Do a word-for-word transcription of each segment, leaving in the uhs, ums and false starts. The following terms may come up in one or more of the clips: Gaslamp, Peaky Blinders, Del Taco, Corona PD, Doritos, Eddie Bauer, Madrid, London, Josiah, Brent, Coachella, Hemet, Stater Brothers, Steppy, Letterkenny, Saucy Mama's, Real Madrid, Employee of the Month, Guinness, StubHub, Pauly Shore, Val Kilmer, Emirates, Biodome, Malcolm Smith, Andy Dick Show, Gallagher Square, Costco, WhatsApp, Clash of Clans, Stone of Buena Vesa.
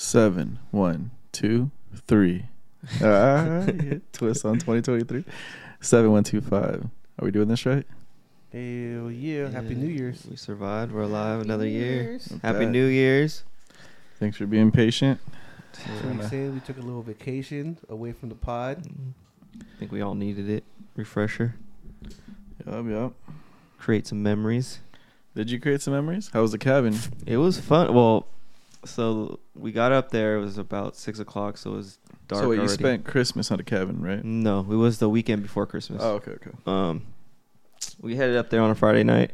seven, one, two, three. Ah, yeah, twist on twenty twenty-three. seven one two five. Are we doing this right? Hell yeah. Happy yeah. New Year's. We survived. We're alive. Happy another year. Happy New Year's. Thanks for being patient. So we said we took a little vacation away from the pod. I think we all needed it. Refresher. Yup, yup. Create some memories. Did you create some memories? How was the cabin? It was fun. Well, so we got up there. It was about six o'clock, so it was dark. So wait, you already spent Christmas on a cabin, right? No, it was the weekend before Christmas. Oh, okay, okay. Um, we headed up there on a Friday night.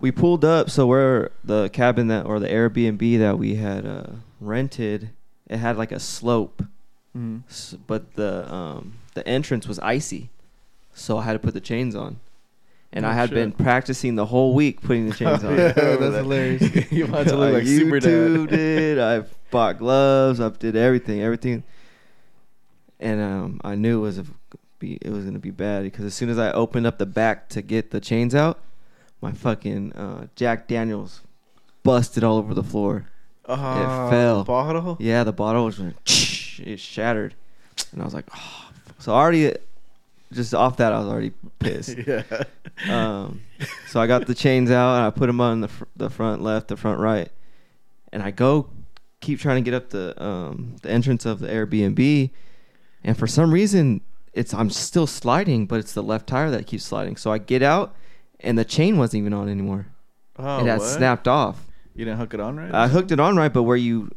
We pulled up, so where the cabin that or the Airbnb that we had uh, rented, it had like a slope, mm-hmm. so, but the um, the entrance was icy, so I had to put the chains on, and oh, I had shit. been practicing the whole week putting the chains on. Yeah, that's that. hilarious. You want to look like super dad? Did I bought gloves? I did everything, everything, and um, I knew it was a, it was gonna be bad because as soon as I opened up the back to get the chains out, my fucking uh, Jack Daniels busted all over the floor. Uh, it fell. Bottle? Yeah, the bottle was like, it shattered, and I was like, oh. So already, just off that, I was already pissed. Yeah. Um. So I got the chains out and I put them on the fr- the front left, the front right, and I go keep trying to get up the um the entrance of the Airbnb, and for some reason it's I'm still sliding, but it's the left tire that keeps sliding. So I get out. And the chain wasn't even on anymore. Oh, it had what? snapped off. You didn't hook it on right? I hooked it on right, but where you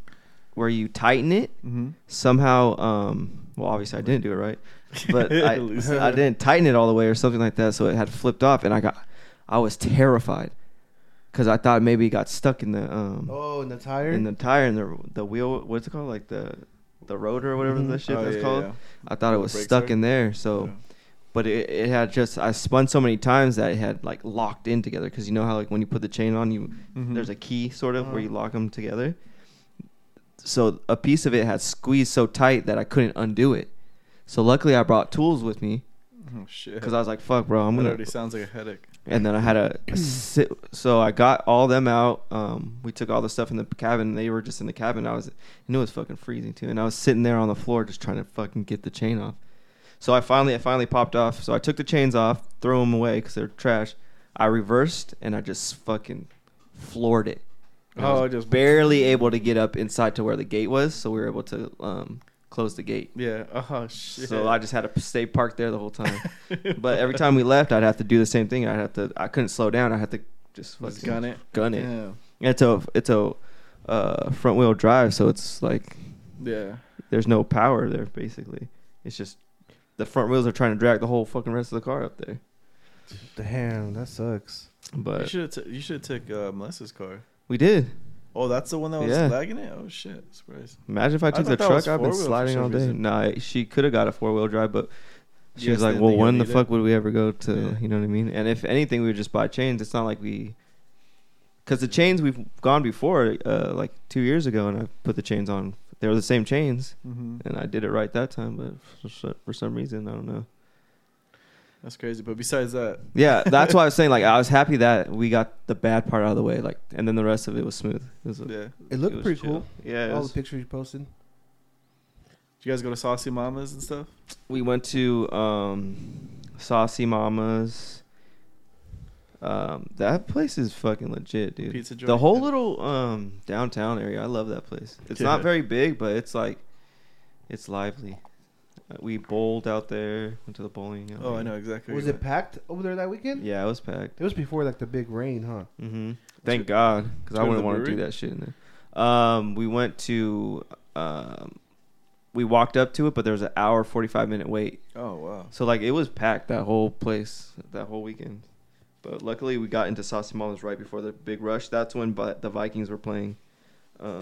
where you tighten it, mm-hmm. somehow, um, well, obviously I didn't do it right, but I, I didn't tighten it all the way or something like that, so it had flipped off, and I got, I was terrified because I thought maybe it got stuck in the um. Oh, in the tire. In the tire and the the wheel. What's it called? Like the the rotor or whatever mm-hmm. the shit oh, that's yeah, called. Yeah. I thought it was stuck there? in there, so. Yeah. But it, it had just, I spun so many times that it had like locked in together. Because you know how like when you put the chain on, you mm-hmm. there's a key sort of oh. where you lock them together. So a piece of it had squeezed so tight that I couldn't undo it. So luckily I brought tools with me. Oh shit. Because I was like, fuck bro, I'm going to. That already sounds like a headache. And then I had a, a sit. So I got all them out. Um, we took all the stuff in the cabin. They were just in the cabin. I was, I knew it was fucking freezing too. And I was sitting there on the floor just trying to fucking get the chain off. So I finally, I finally popped off. So I took the chains off, threw them away because they're trash. I reversed and I just fucking floored it. And oh, I was just barely able to get up inside to where the gate was, so we were able to um, close the gate. Yeah. Oh shit. So I just had to stay parked there the whole time. But every time we left, I'd have to do the same thing. I'd have to. I couldn't slow down. I had to just fucking just gun it. Gun it. Yeah. It's a it's a uh, front wheel drive, so it's like yeah. There's no power there basically. It's just. The front wheels are trying to drag the whole fucking rest of the car up there. Damn, that sucks. But you should t- you should take uh, Melissa's car. We did. Oh, that's the one that was yeah. lagging it. Oh shit, surprise! Imagine if I took I the truck. I've been sliding all day. Reason. Nah, she could have got a four wheel drive, but she yes, was like, "Well, when the fuck it. would we ever go to? Yeah. You know what I mean?" And if anything, we would just buy chains. It's not like we, because the chains we've gone before, uh, like two years ago, and I put the chains on. They were the same chains, mm-hmm. and I did it right that time, but for some reason, I don't know. That's crazy, but besides that. Yeah, that's why I was saying, like, I was happy that we got the bad part out of the way, like, and then the rest of it was smooth. It, was, yeah. it looked it pretty chill. cool. Yeah. All was, the pictures you posted. Did you guys go to Saucy Mama's and stuff? We went to um, Saucy Mama's. Um, that place is fucking legit, dude. Pizza joint. The whole little um, downtown area, I love that place. It's yeah. not very big, but it's like, it's lively. Uh, we bowled out there, went to the bowling. Oh, I know exactly. Was it went. packed over there that weekend? Yeah, it was packed. It was before like the big rain, huh? Mm-hmm. Thank God, because I wouldn't want to do that shit in there. Um, we went to, um, we walked up to it, but there was an hour forty-five minute wait. Oh wow! So like it was packed that whole place that whole weekend. But luckily, we got into Saucy Mama's right before the big rush. That's when bi- the Vikings were playing, um,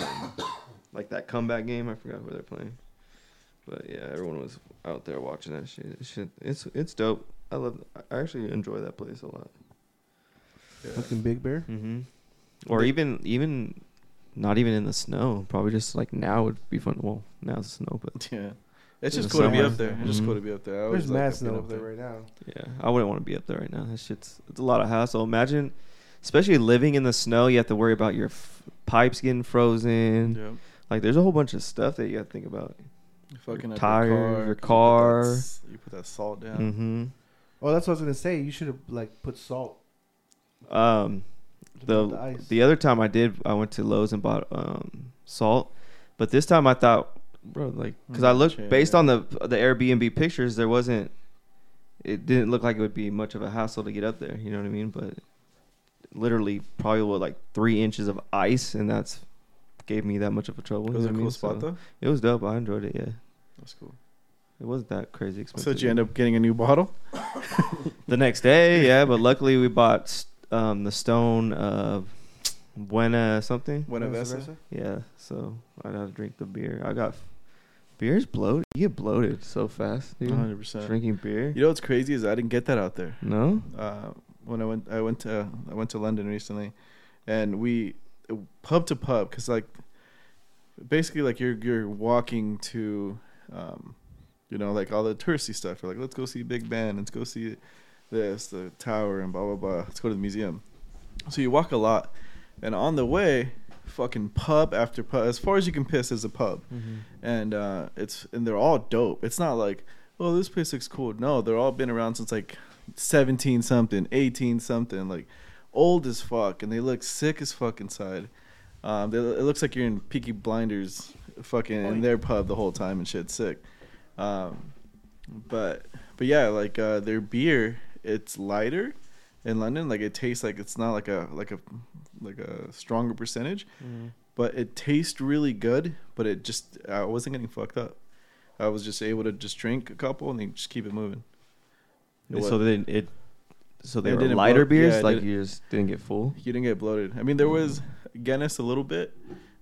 like that comeback game. I forgot who they're playing, but yeah, everyone was out there watching that shit. It should, it's it's dope. I love. I actually enjoy that place a lot. Yeah. Fucking Big Bear. Mm-hmm. Or Big- even even, not even in the snow. Probably just like now would be fun. Well, now it's snow, but yeah. It's just cool to be up there. It's just cool to be up there. There's mad snow up there right now. Yeah, I wouldn't want to be up there right now. That shit's it's a lot of hassle. Imagine, especially living in the snow, you have to worry about your f- pipes getting frozen, yep. Like, there's a whole bunch of stuff that you got to think about. You're fucking your tires, your car. Your car. You put that salt down. Mm-hmm. Oh, that's what I was going to say. You should have, like, put salt. Um, the the, the other time I did, I went to Lowe's and bought um salt. But this time I thought, bro, like, because I looked, shit, based yeah. on the the Airbnb pictures, there wasn't, it didn't look like it would be much of a hassle to get up there. You know what I mean? But literally probably what, like three inches of ice, and that's gave me that much of a trouble. It was a cool spot, though. It was dope. I enjoyed it, yeah. That's cool. It wasn't that crazy expensive. So did you end up getting a new bottle? The next day, yeah, but luckily we bought um, the Stone of Buena something. Buena Vesa? Yeah, so I had to drink the beer. I got... Beer's bloated. You get bloated so fast, dude. one hundred percent. Drinking beer. You know what's crazy is I didn't get that out there. No? Uh, when I went I went to uh, I went to London recently, and we... pub to pub, because like basically like you're you're walking to um you know, like all the touristy stuff. You're like, let's go see Big Ben, let's go see this, the tower, and blah blah blah, let's go to the museum. So you walk a lot, and on the way, fucking pub after pub, as far as you can piss is a pub. Mm-hmm. and uh it's and they're all dope. It's not like, oh, this place looks cool. No, they're all been around since like seventeen something, eighteen something, like old as fuck, and they look sick as fuck inside. Um, they, it looks like you're in Peaky Blinders, fucking in their pub the whole time and shit. Sick. Um, but but yeah, like uh, their beer, it's lighter in London. Like it tastes like it's not like a like a like a stronger percentage, mm-hmm. but it tastes really good. But it just I wasn't getting fucked up. I was just able to just drink a couple and then just keep it moving. It so then it. So they, they were lighter bloat. beers? Yeah, like you just didn't get full? You didn't get bloated. I mean, there was Guinness a little bit,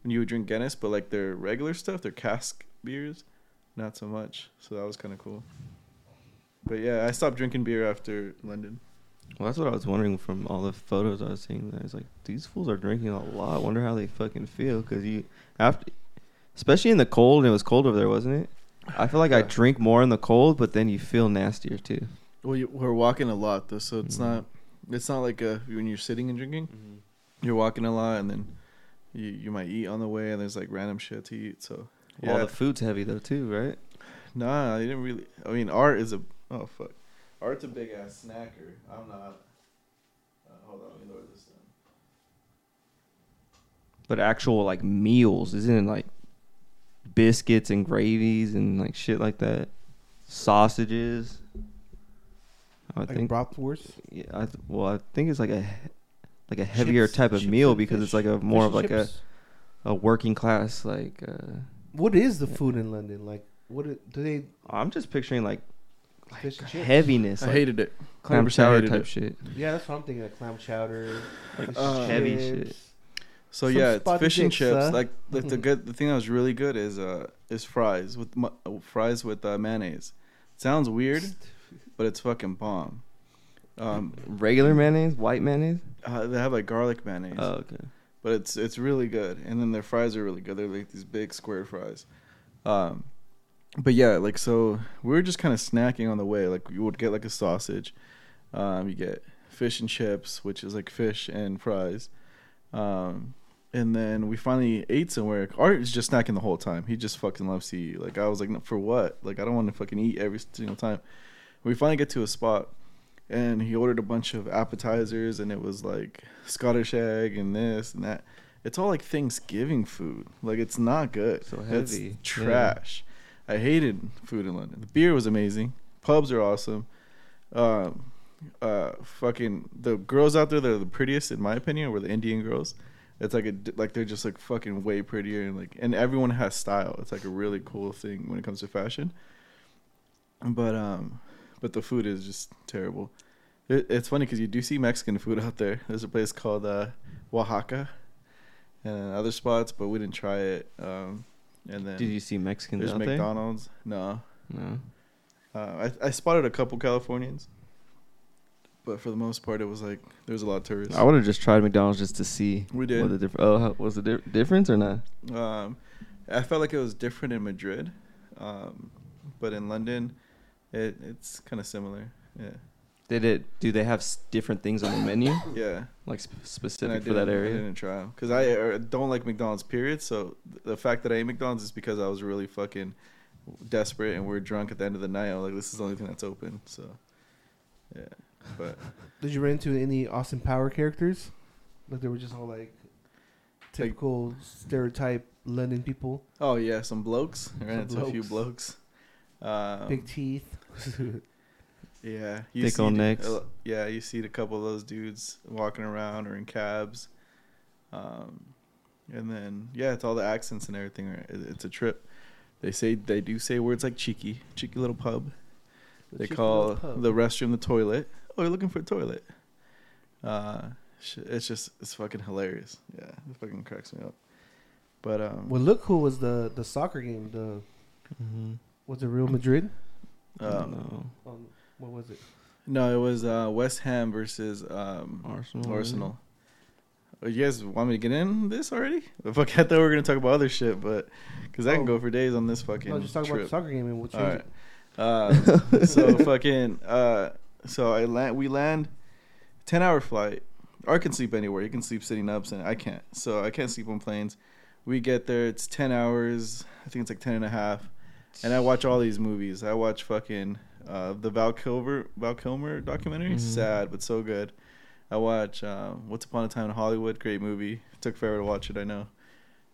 and you would drink Guinness, but like their regular stuff, their cask beers, not so much. So that was kind of cool. But yeah, I stopped drinking beer after London. Well, that's what I was wondering from all the photos I was seeing. I was like, these fools are drinking a lot. I wonder how they fucking feel. Because you, after, especially in the cold, and it was cold over there, wasn't it? I feel like yeah. I drink more in the cold, but then you feel nastier too. Well, you, we're walking a lot though, so it's mm-hmm. not it's not like a, when you're sitting and drinking. Mm-hmm. You're walking a lot, and then you, you might eat on the way, and there's like random shit to eat. So yeah. Well, the food's heavy though too, right? Nah, I didn't really. I mean, Art is a oh fuck, Art's a big ass snacker. I'm not. Uh, hold on, let me lower this down. But actual like meals, isn't it like biscuits and gravies and like shit like that, sausages. I like think bratwurst. Yeah, I th- well, I think it's like a like a heavier chips, type of meal because fish. It's like a more fish of like chips. a a working class like. Uh, what is the yeah. food in London like? What do they? I'm just picturing like, like heaviness. I like hated it. Clam chowder type it. shit. Yeah, that's what I'm thinking. Like clam chowder, like uh, heavy shit. So Some yeah, it's fish and chips. Huh? Like, like mm-hmm. the good the thing that was really good is uh is fries with uh, fries with uh, mayonnaise. It sounds weird. But it's fucking bomb. Um, Regular mayonnaise, white mayonnaise. Uh, they have like garlic mayonnaise. Oh, okay. But it's it's really good, and then their fries are really good. They're like these big square fries. Um, but yeah, like so we were just kind of snacking on the way. Like you would get like a sausage. Um, you get fish and chips, which is like fish and fries. Um, and then we finally ate somewhere. Art is just snacking the whole time. He just fucking loves to eat. Like I was like, no, for what? Like I don't want to fucking eat every single time. We finally get to a spot, and he ordered a bunch of appetizers, and it was like Scottish egg and this and that. It's all like Thanksgiving food. Like it's not good. So heavy. It's trash. Yeah. I hated food in London. The beer was amazing. Pubs are awesome. Um, uh, fucking the girls out there that are the prettiest, in my opinion, were the Indian girls. It's like a like they're just like fucking way prettier, and like and everyone has style. It's like a really cool thing when it comes to fashion. But um. But the food is just terrible. It, it's funny because you do see Mexican food out there. There's a place called uh, Oaxaca and other spots, but we didn't try it. Um, and then did you see Mexicans out there? There's McDonald's. No. No. Uh, I, I spotted a couple Californians, but for the most part, it was like there was a lot of tourists. I would have just tried McDonald's just to see. We did. What the diff- oh, how, was the di- difference or not? Um, I felt like it was different in Madrid, um, but in London... It it's kind of similar, yeah. Did it? Do they have different things on the menu? Yeah, like sp- specific for that area. I didn't try because I uh, don't like McDonald's. Period. So th- the fact that I ate McDonald's is because I was really fucking desperate and we we're drunk at the end of the night. I was like, this is the only thing that's open. So yeah. But did you run into any Austin Power characters? Like they were just all like typical like, stereotype London people. Oh yeah, some blokes. I ran some into blokes. a few blokes. Um, Big teeth. Yeah, you Thick see on necks. Uh, yeah, you see a couple of those dudes walking around or in cabs, um, and then yeah, it's all the accents and everything. Right? It's a trip. They say they do say words like cheeky, cheeky little pub. They cheeky call pub. the restroom the toilet. Oh, you're looking for a toilet. Uh, it's just it's fucking hilarious. Yeah, it fucking cracks me up. But um, what looked cool was the the soccer game. The mm-hmm. was it Real Madrid? Um, I don't know. Um, What was it? No, it was uh, West Ham versus um, Arsenal. Arsenal. Oh, you guys want me to get in this already? The fuck, I thought we were going to talk about other shit, but because I oh. can go for days on this fucking. No, just talk trip. about the soccer game and we'll change All right. it. Uh, so fucking. Uh, so I land. We land. Ten hour flight. Or I can sleep anywhere. You can sleep sitting up, and I can't. So I can't sleep on planes. We get there. It's ten hours. I think it's like ten and a half. And I watch all these movies. I watch fucking. Uh, the Val Kilmer, Val Kilmer documentary, mm-hmm. sad but so good. I watch uh, Once Upon a Time in Hollywood, great movie. It took forever to watch it, I know.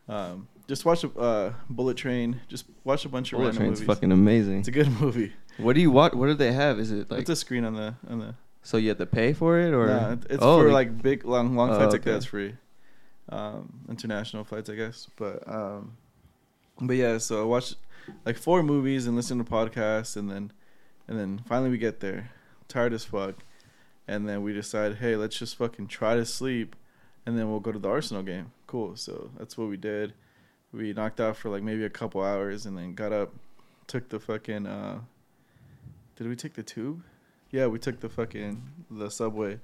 Um, just watch uh, Bullet Train. Just watch a bunch Bullet of random movies. Bullet Train's fucking amazing. It's a good movie. What do you watch? What do they have? Is it like it's a screen on the on the? So you have to pay for it, or nah, it's oh, for like, like big long long flights. Oh, okay. Like that's free. Um, international flights, I guess. But um, but yeah, so I watched like four movies and listened to podcasts, and then. And then finally we get there, tired as fuck, and then we decide, hey, let's just fucking try to sleep, and then we'll go to the Arsenal game. Cool. So that's what we did. We knocked out for like maybe a couple hours, and then got up, took the fucking. Uh, did we take the tube? Yeah, we took the fucking the subway.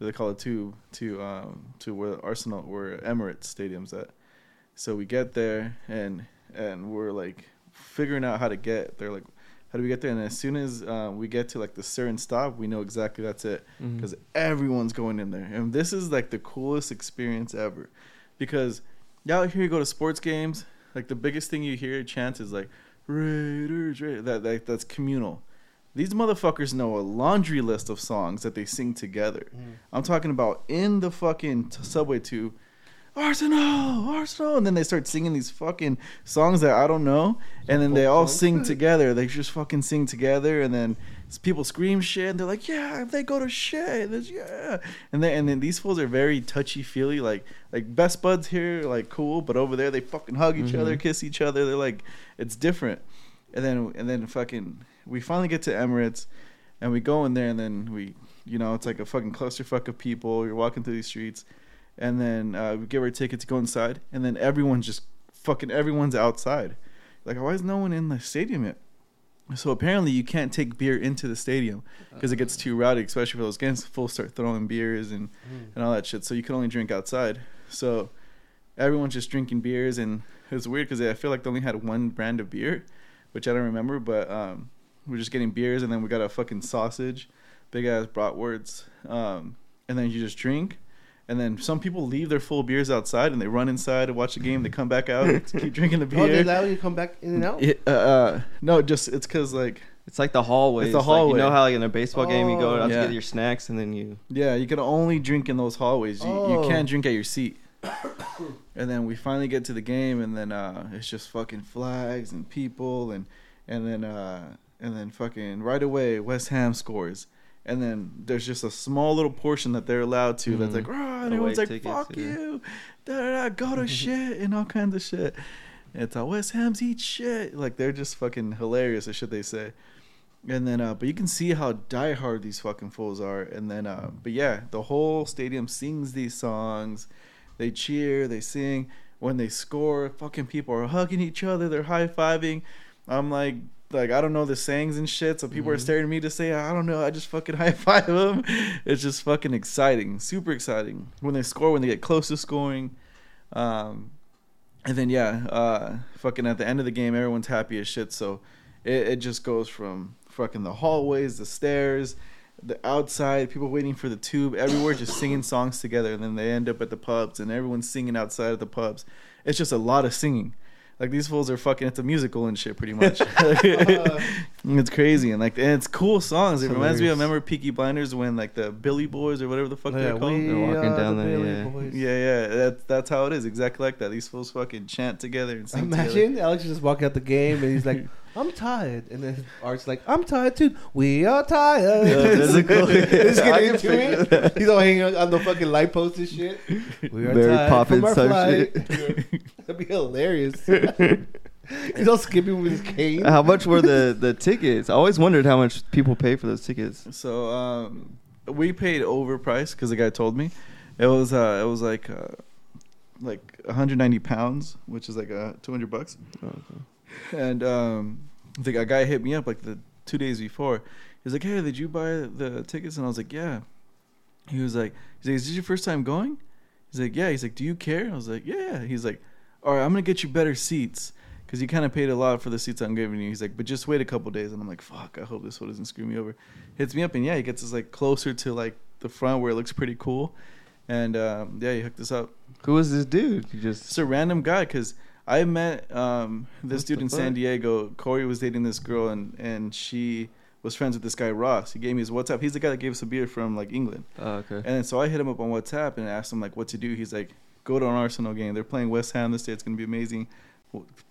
They call it tube to um to where Arsenal, where Emirates Stadium's at. So we get there, and and we're like figuring out how to get. They're like. How do we get there? And as soon as uh, we get to like the certain stop, we know exactly that's it because mm-hmm. everyone's going in there. And this is like the coolest experience ever because y'all yeah, here you go to sports games. Like the biggest thing you hear chants is like Raiders, Raiders. That, that that's communal. These motherfuckers know a laundry list of songs that they sing together. Mm. I'm talking about in the fucking t- subway tube. Arsenal, Arsenal, and then they start singing these fucking songs that I don't know, and then they all sing together. They just fucking sing together, and then people scream shit, and they're like, "Yeah, they go to shit, yeah." And then and then these fools are very touchy feely, like like best buds here, like cool, but over there they fucking hug each mm-hmm. other, kiss each other. They're like, it's different. And then and then fucking we finally get to Emirates, and we go in there, and then we you know it's like a fucking clusterfuck of people. You're walking through these streets. And then uh, we give our ticket to go inside. And then everyone's just fucking everyone's outside. Like, why is no one in the stadium yet? So apparently you can't take beer into the stadium because it gets too rowdy, especially for those games. Fools start throwing beers and, mm. and all that shit. So you can only drink outside. So everyone's just drinking beers. And it's weird because I feel like they only had one brand of beer, which I don't remember. But um, we're just getting beers. And then we got a fucking sausage, big-ass bratwurst. Um, and then you just drink. And then some people leave their full beers outside and they run inside and watch the game. They come back out and keep drinking the beer. Oh, they allow you to come back in and out? It, uh, uh, no, just it's because like... It's like the hallway. It's the hallway. Like, you know how like in a baseball oh, game you go out yeah. to get your snacks and then you... Yeah, you can only drink in those hallways. You, oh. you can't drink at your seat. And then we finally get to the game and then uh, it's just fucking flags and people. And, and, then, uh, and then fucking right away West Ham scores. And then there's just a small little portion that they're allowed to mm-hmm. that's like, oh, and everyone's like, tickets, fuck yeah. you, da, da, da, go to shit, and all kinds of shit. And it's all West Ham's eat shit. Like, they're just fucking hilarious, the shit they say. And then, uh, but you can see how diehard these fucking fools are. And then, uh, but yeah, the whole stadium sings these songs. They cheer, they sing. When they score, fucking people are hugging each other, they're high-fiving. I'm like, Like, I don't know the sayings and shit, so people mm-hmm. are staring at me to say, I don't know, I just fucking high-five them. It's just fucking exciting, super exciting. When they score, when they get close to scoring. Um, and then, yeah, uh, fucking at the end of the game, everyone's happy as shit. So it, it just goes from fucking the hallways, the stairs, the outside, people waiting for the tube, everywhere just singing songs together, and then they end up at the pubs, and everyone's singing outside of the pubs. It's just a lot of singing. Like, these fools are fucking, it's a musical and shit, pretty much. It's crazy. And, like, and it's cool songs. It reminds me, I remember Peaky Blinders when, like, the Billy Boys or whatever the fuck yeah, they're called. They're walking down the there, yeah. Boys. Yeah, yeah. That, that's how it is. Exactly like that. These fools fucking chant together and sing Imagine together. Alex just walking out the game, and he's like, I'm tired. And then Art's like, I'm tired, too. We are tired. Yeah, cool. He's getting into it. He's all hanging on the fucking light post and shit. We are Mary tired from our flight. That'd be hilarious. He's all skipping with his cane. How much were the, the tickets? I always wondered how much people pay for those tickets. So um, we paid overpriced because the guy told me. It was uh, it was like uh, like one hundred ninety pounds, which is like uh, two hundred bucks. Oh, okay. And um, the, a guy hit me up like the two days before. He's like, "Hey, did you buy the tickets?" And I was like, "Yeah." He was like, "He's like, is this your first time going?" He's like, "Yeah." He's like, "Do you care?" I was like, "Yeah." He's like, "All right, I'm gonna get you better seats because you kind of paid a lot for the seats I'm giving you." He's like, "But just wait a couple days." And I'm like, "Fuck, I hope this one doesn't screw me over." Hits me up and yeah, he gets us like closer to like the front where it looks pretty cool. And um, yeah, he hooked us up. Who was this dude? He just it's a random guy because. I met um, this What's dude in fuck? San Diego. Corey was dating this girl, and, and she was friends with this guy, Ross. He gave me his WhatsApp. He's the guy that gave us a beer from, like, England. Oh, okay. And then so I hit him up on WhatsApp and asked him, like, what to do. He's like, go to an Arsenal game. They're playing West Ham this day. It's going to be amazing.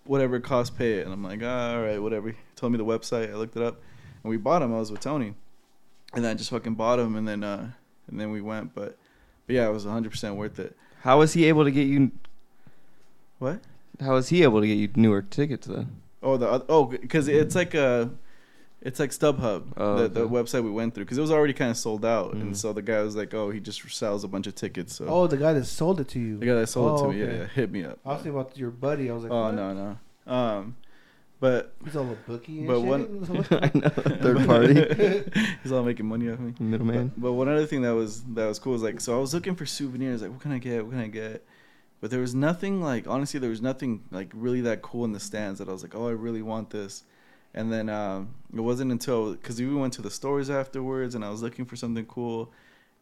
Whatever it costs, pay it. And I'm like, all right, whatever. He told me the website. I looked it up. And we bought him. I was with Tony. And then I just fucking bought him, and then uh, and then we went. But, but, yeah, it was one hundred percent worth it. How was he able to get you – What? How is he able to get you newer tickets though? Oh, the other, oh, because it's like a, it's like StubHub, oh, the, okay. the website we went through, because it was already kind of sold out, mm-hmm. and so the guy was like, "Oh, he just sells a bunch of tickets." So. Oh, the guy that sold it to you. The guy that sold oh, it to okay. me, yeah, yeah, hit me up. I was thinking about your buddy. I was like, "Oh what? no, no," um, but he's all a bookie. And but shit. one, I know, third party. He's all making money off me, middleman. But, but one other thing that was that was cool was like, so I was looking for souvenirs, like, what can I get? What can I get? But there was nothing like, honestly, there was nothing like really that cool in the stands that I was like, oh, I really want this. And then um, it wasn't until, because we went to the stores afterwards and I was looking for something cool.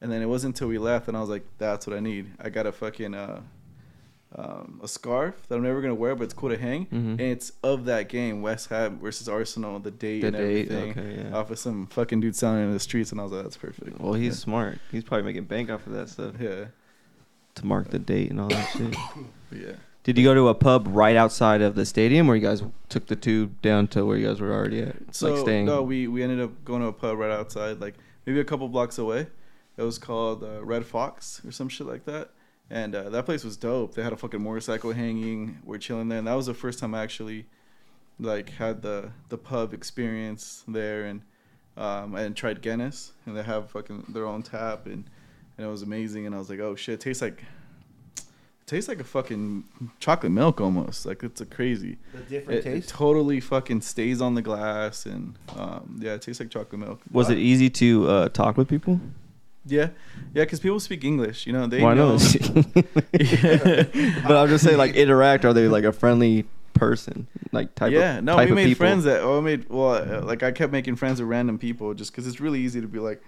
And then it wasn't until we left and I was like, that's what I need. I got a fucking, uh, um, a scarf that I'm never going to wear, but it's cool to hang. Mm-hmm. And it's of that game, West Ham versus Arsenal, the date the and date, everything. Okay, yeah. Off of some fucking dude selling in the streets. And I was like, that's perfect. Well, he's yeah. smart. He's probably making bank off of that stuff. Yeah. To mark the date and all that shit. Yeah. Did you go to a pub right outside of the stadium, or you guys took the tube down to where you guys were already at? So like staying? No, we, we ended up going to a pub right outside, like maybe a couple blocks away. It was called uh, Red Fox or some shit like that, and uh, that place was dope. They had a fucking motorcycle hanging. We're chilling there, and that was the first time I actually like had the the pub experience there, and um and tried Guinness, and they have fucking their own tap and. And it was amazing, and I was like, "Oh shit, it tastes like, it tastes like a fucking chocolate milk almost. Like it's a crazy. The different it, taste. It totally fucking stays on the glass, and um, yeah, it tastes like chocolate milk." Was wow. it easy to uh, talk with people? Yeah, yeah, because people speak English, you know. They well, know. yeah. But I'll just say, like, interact. Are they like a friendly person, like type? Yeah, of, no, type we made people? friends that. Oh, I made well, like I kept making friends with random people just because it's really easy to be like.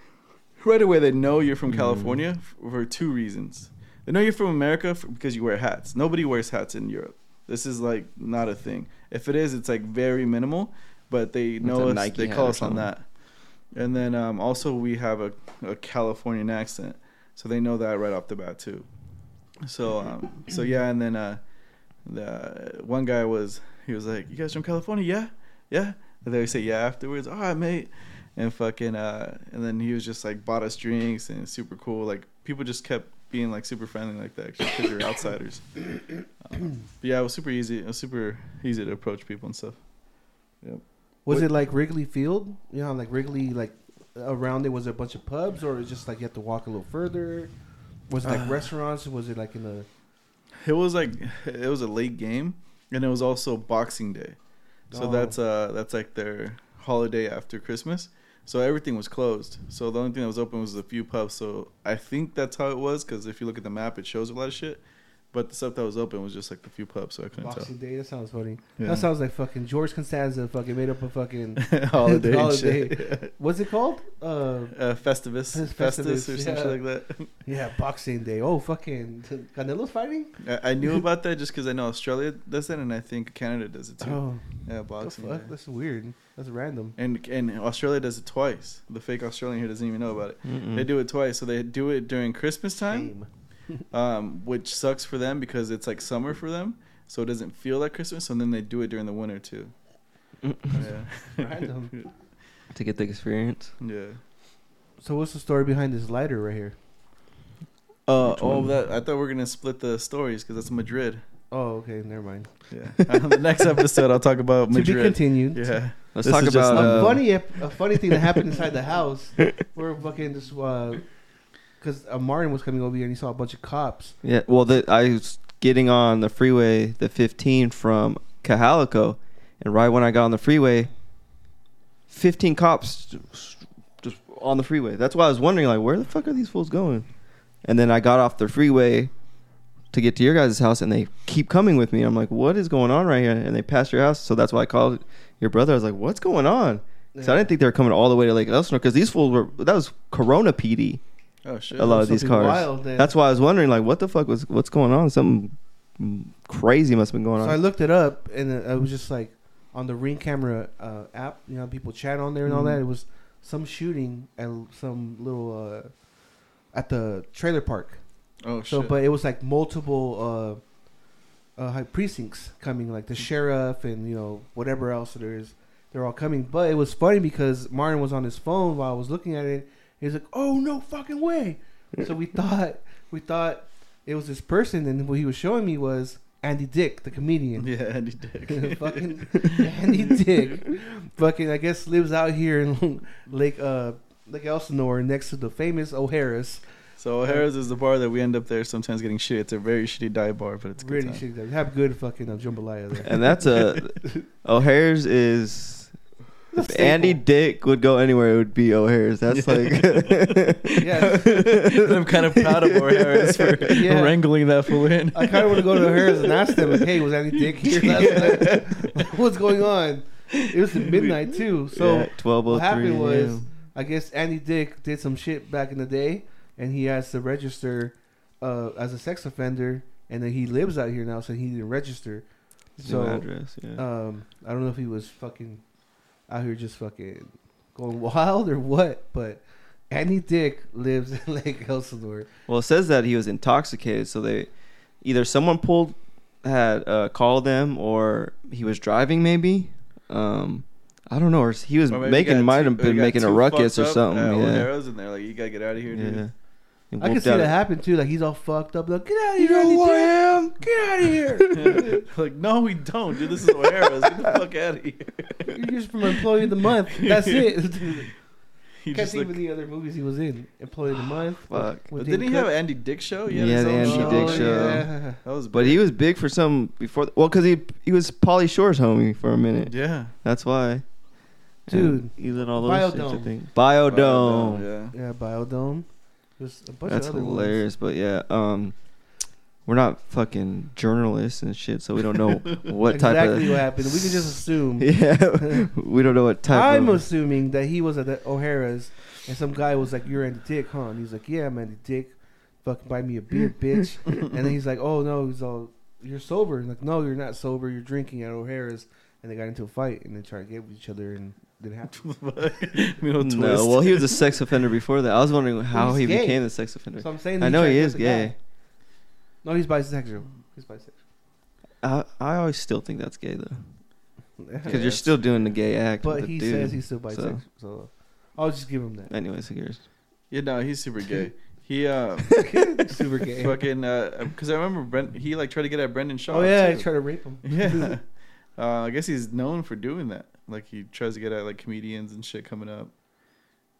Right away, they know you're from California mm. for two reasons. They know you're from America for, because you wear hats. Nobody wears hats in Europe. This is like not a thing. If it is, it's like very minimal. But they know us. They call us on that. And then um, also we have a, a Californian accent, so they know that right off the bat too. So um, so yeah, and then uh, the one guy was he was like, "You guys from California? Yeah, yeah." And they would say yeah afterwards. All right, mate. And fucking, uh, and then he was just like bought us drinks and super cool. Like people just kept being like super friendly like that because they're outsiders. Um, but yeah, it was super easy. It was super easy to approach people and stuff. Yep. Was what, it like Wrigley Field? You know, like Wrigley, like around it was there a bunch of pubs, or was it just like you had to walk a little further? Was it like uh, restaurants? Was it like in a? It was like it was a late game, and it was also Boxing Day, so oh. that's uh that's like their holiday after Christmas. So everything was closed. So the only thing that was open was a few pubs. So I think that's how it was, because if you look at the map, it shows a lot of shit. But the stuff that was open was just like the few pubs, so I couldn't Boxing tell. Boxing Day, that sounds funny. Yeah. That sounds like fucking George Costanza fucking made up a fucking holiday. holiday. Yeah. What's it called? Uh, uh, Festivus. Festivus, Festivus or yeah. something like that. Yeah, Boxing Day. Oh, fucking Canelo's fighting? I, I knew about that just because I know Australia does it, and I think Canada does it too. Oh, yeah, Boxing Day. That's weird. That's random. And and Australia does it twice. The fake Australian here doesn't even know about it. Mm-mm. They do it twice. So they do it during Christmas time. Same. um, which sucks for them because it's like summer for them, so it doesn't feel like Christmas. And then they do it during the winter too. Yeah. To get the experience. Yeah. So what's the story behind this lighter right here? Uh oh, that I thought we were gonna split the stories because that's Madrid. Oh, okay, never mind. Yeah. On the next episode, I'll talk about Madrid. To be continued. Yeah. Let's this talk about a um, funny ep- a funny thing that happened inside the house. We're fucking just. Uh, Because uh, Martin was coming over here and he saw a bunch of cops. Yeah, well, the, I was getting on the freeway, the fifteen from Cajalico, and right when I got on the freeway, fifteen cops just on the freeway. That's why I was wondering, like, where the fuck are these fools going? And then I got off the freeway to get to your guys' house, and they keep coming with me. I'm like, what is going on right here? And they passed your house, so that's why I called your brother. I was like, what's going on? Yeah. So I didn't think they were coming all the way to Lake Elsinore, because these fools were, that was Corona P D. Oh shit! A lot of these cars. Wild, that's why I was wondering, like, what the fuck was what's going on? Something crazy must have been going on. So I looked it up, and I was just like, on the Ring Camera uh, app, you know, people chat on there and mm. all that. It was some shooting at some little uh, at the trailer park. Oh shit! So, but it was like multiple uh, uh, precincts coming, like the sheriff and you know whatever else there is. They're all coming, but it was funny because Martin was on his phone while I was looking at it. He's like, oh, no fucking way. So we thought we thought it was this person, and what he was showing me was Andy Dick, the comedian. Yeah, Andy Dick. Fucking Andy Dick. Fucking, I guess, lives out here in Lake uh, Lake Elsinore next to the famous O'Hara's. So O'Hara's um, is the bar that we end up there sometimes getting shitty. It's a very shitty dive bar, but it's a good really time. Shitty dive. Have good fucking uh, jambalaya there. And that's a... O'Hara's is... If Andy Dick would go anywhere, it would be O'Hara's. That's yeah. like, yeah. I'm kind of proud of O'Hara's for yeah. wrangling that fool in. I kind of want to go to O'Hara's and ask them, like, "Hey, was Andy Dick here last night? What's going on?" It was at midnight too. So yeah, twelve oh three, what happened was, yeah. I guess Andy Dick did some shit back in the day, and he has to register uh, as a sex offender, and then he lives out here now, so he didn't register. So address, yeah. um, I don't know if he was fucking. Out here just fucking going wild or what? But Andy Dick lives in Lake Elsinore. Well, it says that he was intoxicated, so they either someone pulled had uh, called them, or he was driving. Maybe um, I don't know. Or he was or making might have been making a ruckus or something. Uh, yeah, arrows in there. Like you gotta get out of here, dude. Yeah. I can see that happen too. Like he's all fucked up. Like get out of here! You know who I am? Get out of here! Yeah. Like no, we don't, dude. This is O'Hara's. Get the fuck out of here! You're just from Employee of the Month. That's it. Can't just think like, of the other movies he was in. Employee of the Month. Fuck. But didn't he Cook? Have an Andy Dick Show? He had yeah, the Andy show. Dick Show. Yeah. That was. Big. But he was big for some before. The, well, because he he was Pauly Shore's homie for a minute. Yeah, that's why. Dude, and he's in all those shit, I think. Biodome. Biodome. Yeah. Yeah, Biodome. A bunch that's of hilarious, ones. But yeah, um, we're not fucking journalists and shit, so we don't know what type exactly of exactly what happened. We can just assume. Yeah, we don't know what type. I'm of... assuming that he was at the O'Hara's, and some guy was like, "You're Andy Dick, huh?" And he's like, "Yeah, I'm Andy Dick. Fucking buy me a beer, bitch." And then he's like, "Oh no, he's all you're sober." And like, "No, you're not sober. You're drinking at O'Hara's." And they got into a fight, and they tried to get with each other, and. Didn't have to. No, twist. Well, he was a sex offender before that. I was wondering how he's he gay. Became a sex offender. So I'm saying I know he is gay. Guy. No, he's bisexual. He's bisexual. I, I always still think that's gay though, because yeah, you're still doing the gay act. But with the he dude, says he's still bisexual, so. so I'll just give him that. Anyways, who cares? Yeah, no, he's super gay. He uh, super gay. Fucking because uh, I remember Brent, he like tried to get at Brendan Shaw. Oh yeah, too. He tried to rape him. Yeah, uh, I guess he's known for doing that. Like he tries to get at like comedians and shit coming up.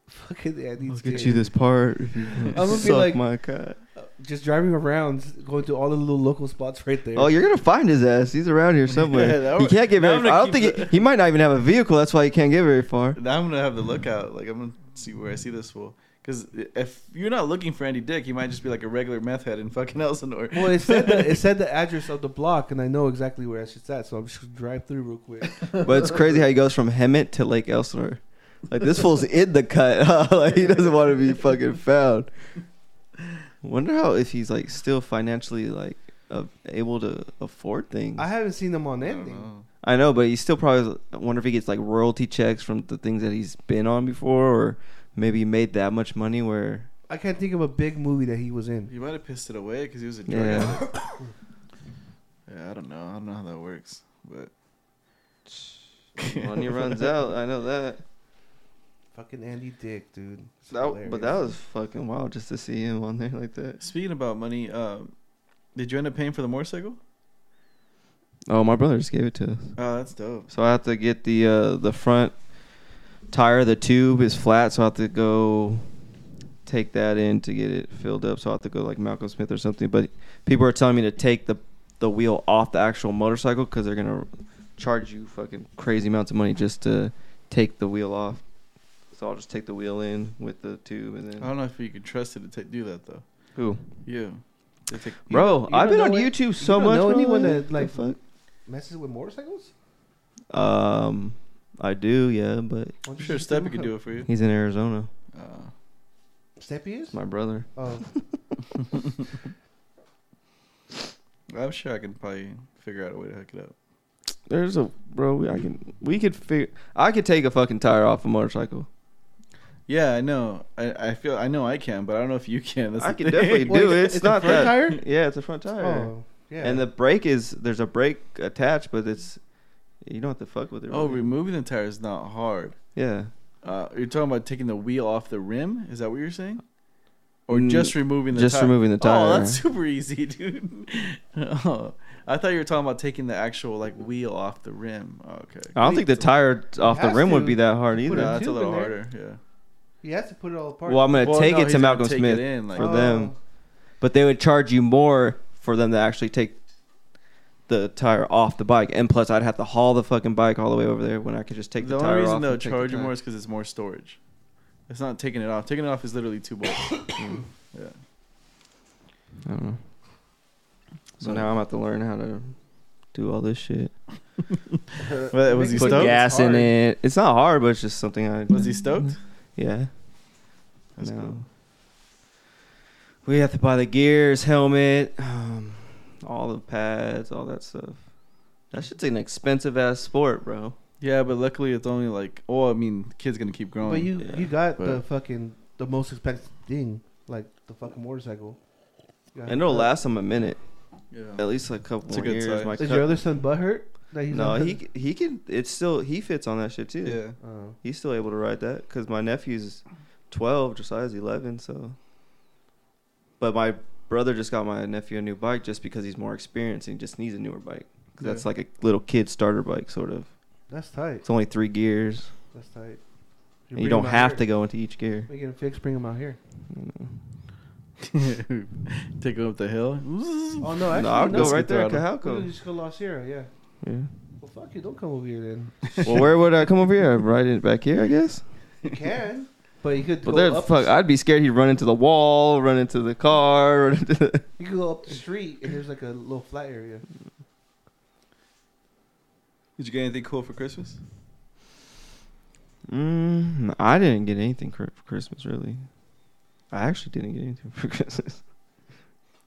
Fucking Andy. Let's get you this part. I'm gonna be like, my God. Just driving around, going to all the little local spots right there. Oh, you're gonna find his ass. He's around here somewhere. Yeah, he can't get very. I don't think the, he, he might not even have a vehicle. That's why he can't get very far. Now I'm gonna have the lookout. Like I'm gonna see where I see this fool. Because if you're not looking for Andy Dick, he might just be like a regular meth head in fucking Elsinore. Well, it said the, it said the address of the block, and I know exactly where it's at, so I'm just gonna drive through real quick. But it's crazy how he goes from Hemet to Lake Elsinore. Like, this fool's in the cut. Huh? Like, he doesn't want to be fucking found. Wonder how if he's like still financially like uh, able to afford things. I haven't seen him on anything. I know. I know, but he's still probably. I wonder if he gets like royalty checks from the things that he's been on before, or maybe he made that much money where. I can't think of a big movie that he was in. He might have pissed it away because he was a drug yeah. addict. Yeah, I don't know. I don't know how that works, but money runs out. I know that. Fucking Andy Dick, dude. That, but that was fucking wild just to see him on there like that. Speaking about money, uh, did you end up paying for the motorcycle? Oh, my brother just gave it to us. Oh, that's dope. So I have to get the uh, the front tire. The tube is flat, so I have to go take that in to get it filled up. So I have to go like Malcolm Smith or something. But people are telling me to take the, the wheel off the actual motorcycle because they're going to charge you fucking crazy amounts of money just to take the wheel off. So I'll just take the wheel in with the tube, and then I don't know if you could trust it to take, do that though. Who? You. Take, bro, you I've been on it, YouTube so you much. Know anyone that like messes with motorcycles? Um, I do, yeah, but I'm sure Steppy could do it for you. He's in Arizona. Uh, Steppy is my brother. Oh, I'm sure I can probably figure out a way to hook it up. There's a bro. I can. We could figure. I could take a fucking tire off a motorcycle. Yeah, I know. I, I feel I know I can, but I don't know if you can. That's I can thing. Definitely do it. It's, it's not a front that. Tire? Yeah, it's a front tire. Oh, yeah. And the brake is there's a brake attached, but it's you don't have to fuck with it. Really. Oh, removing the tire is not hard. Yeah. Uh, you're talking about taking the wheel off the rim? Is that what you're saying? Or mm, just removing the just tire? Just removing the tire. Oh, that's super easy, dude. Oh. I thought you were talking about taking the actual like wheel off the rim. Oh, okay. I don't think the tire off the rim to. would be that hard either. No, that's a little harder. Yeah. You have to put it all apart. Well, I'm going to well, take no, it to Malcolm Smith in, like, for oh. them. But they would charge you more for them to actually take the tire off the bike. And plus, I'd have to haul the fucking bike all the way over there when I could just take the, the tire off. The only reason they'll charge you more is because it's more storage. It's not taking it off. Taking it off is literally two bolts. mm. Yeah. I don't know. So now I'm going to have to learn how to do all this shit. Well, was he put stoked? gas in it. It's not hard, but it's just something I... Was he stoked? Yeah. That's no. cool. We have to buy the gears, helmet, um, all the pads, all that stuff. That shit's an expensive ass sport, bro. Yeah, but luckily it's only like, oh, I mean, the kid's gonna keep growing. But you, yeah. you got but the fucking the most expensive thing, like the fucking motorcycle. And it'll last him a minute. Yeah. At least like a couple it's more a good years. My Is cu- your other son butt hurt? No, he he can. It's still he fits on that shit too. Yeah, oh. He's still able to ride that because my nephew's twelve, Josiah's eleven. So, but my brother just got my nephew a new bike just because he's more experienced and just needs a newer bike. Cause yeah. That's like a little kid starter bike, sort of. That's tight. It's only three gears. That's tight. You, and you don't have here. to go into each gear. We can fix. Bring him out here. Take him up the hill. Oh no! Actually, no, I'll no, go right there. Cajalco. Just go La Sierra. Yeah. Yeah. Well, fuck you. Don't come over here then. Well, where would I come over here? I'd ride it back here, I guess. You can, but you could. But well, fuck, I'd be scared he'd run into the wall, run into the car. Run into the... You could go up the street, and there's like a little flat area. Did you get anything cool for Christmas? Mm, I didn't get anything for Christmas really. I actually didn't get anything for Christmas.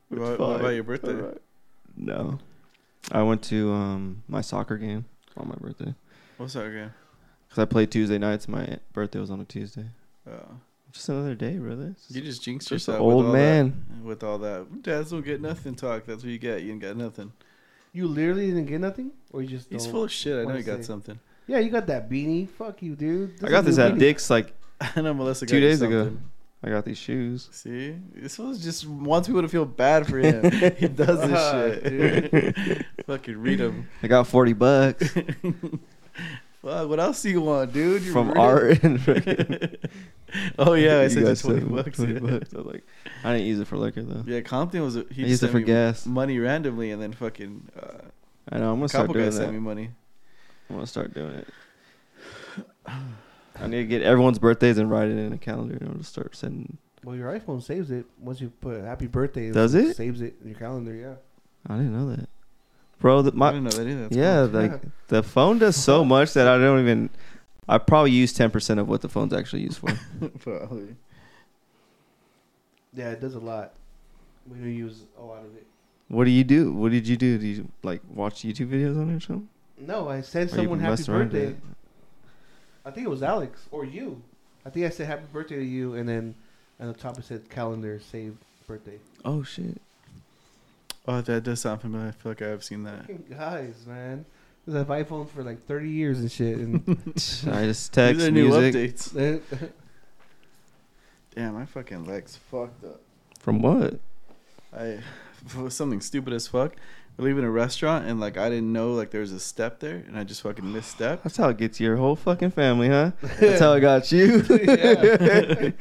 What, what about your birthday? Right. No. I went to um, my soccer game on my birthday. What soccer game? Because I played Tuesday nights. My birthday was on a Tuesday. Oh. Just another day, brother. Just you just jinxed just yourself. Old with all man. That, with all that. Dads don't get nothing talk. That's what you get. You didn't get nothing. You literally didn't get nothing? Or you just He's full of shit. I know you got something. Yeah, you got that beanie. Fuck you, dude. This I got this at beanie. Dick's like I know Melissa two got days something. ago. I got these shoes. See? This one just wants people to feel bad for him. He does this uh, shit, dude. Fucking read him. I got forty bucks. Fuck, what else do you want, dude? You're From art and freaking... Oh, yeah, I said twenty bucks. twenty bucks. I was like, I didn't use it for liquor, though. Yeah, Compton was... A, he I used it for gas. Money randomly and then fucking... Uh, I know, I'm going to start doing that. A couple guys sent me money. I'm going to start doing it. I need to get everyone's birthdays and write it in a calendar, and I'll just start sending. Well, your iPhone saves it once you put happy birthday. Does it? Saves it in your calendar, yeah. I didn't know that. Bro, the, my, I didn't know that either. That's yeah, like yeah. The phone does so much that I don't even... I probably use ten percent of what the phone's actually used for. Probably. Yeah, it does a lot. We do use a lot of it. What do you do? What did you do? Do you, like, watch YouTube videos on it or something? No, I said or someone happy birthday. I think it was Alex or you. I think I said happy birthday to you, and then on the top it said calendar, save birthday. Oh, shit. Oh, that does sound familiar. I feel like I've seen that. Guys, man. I have iPhones for like thirty years and shit. And I just text music. New updates. Damn, my fucking leg's fucked up. From what? I was something stupid as fuck. We're leaving a restaurant and like I didn't know like there was a step there and I just fucking misstepped. That's how it gets your whole fucking family, huh? That's how it got you. Yeah.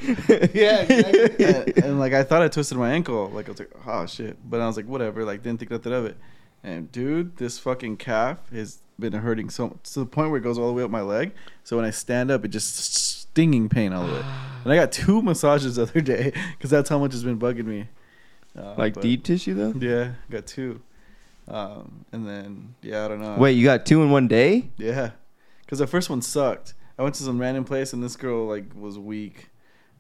Yeah, exactly. And, and like I thought I twisted my ankle. Like I was like, oh shit. But I was like, whatever. Like didn't think nothing of it. And dude, this fucking calf has been hurting so to the point where it goes all the way up my leg. So when I stand up, it just stinging pain all the way. And I got two massages the other day because that's how much it's been bugging me. Uh, like but, deep tissue though? Yeah, got two. Um, and then, yeah, I don't know. Wait, you got two in one day? Yeah. Because the first one sucked. I went to some random place and this girl like was weak.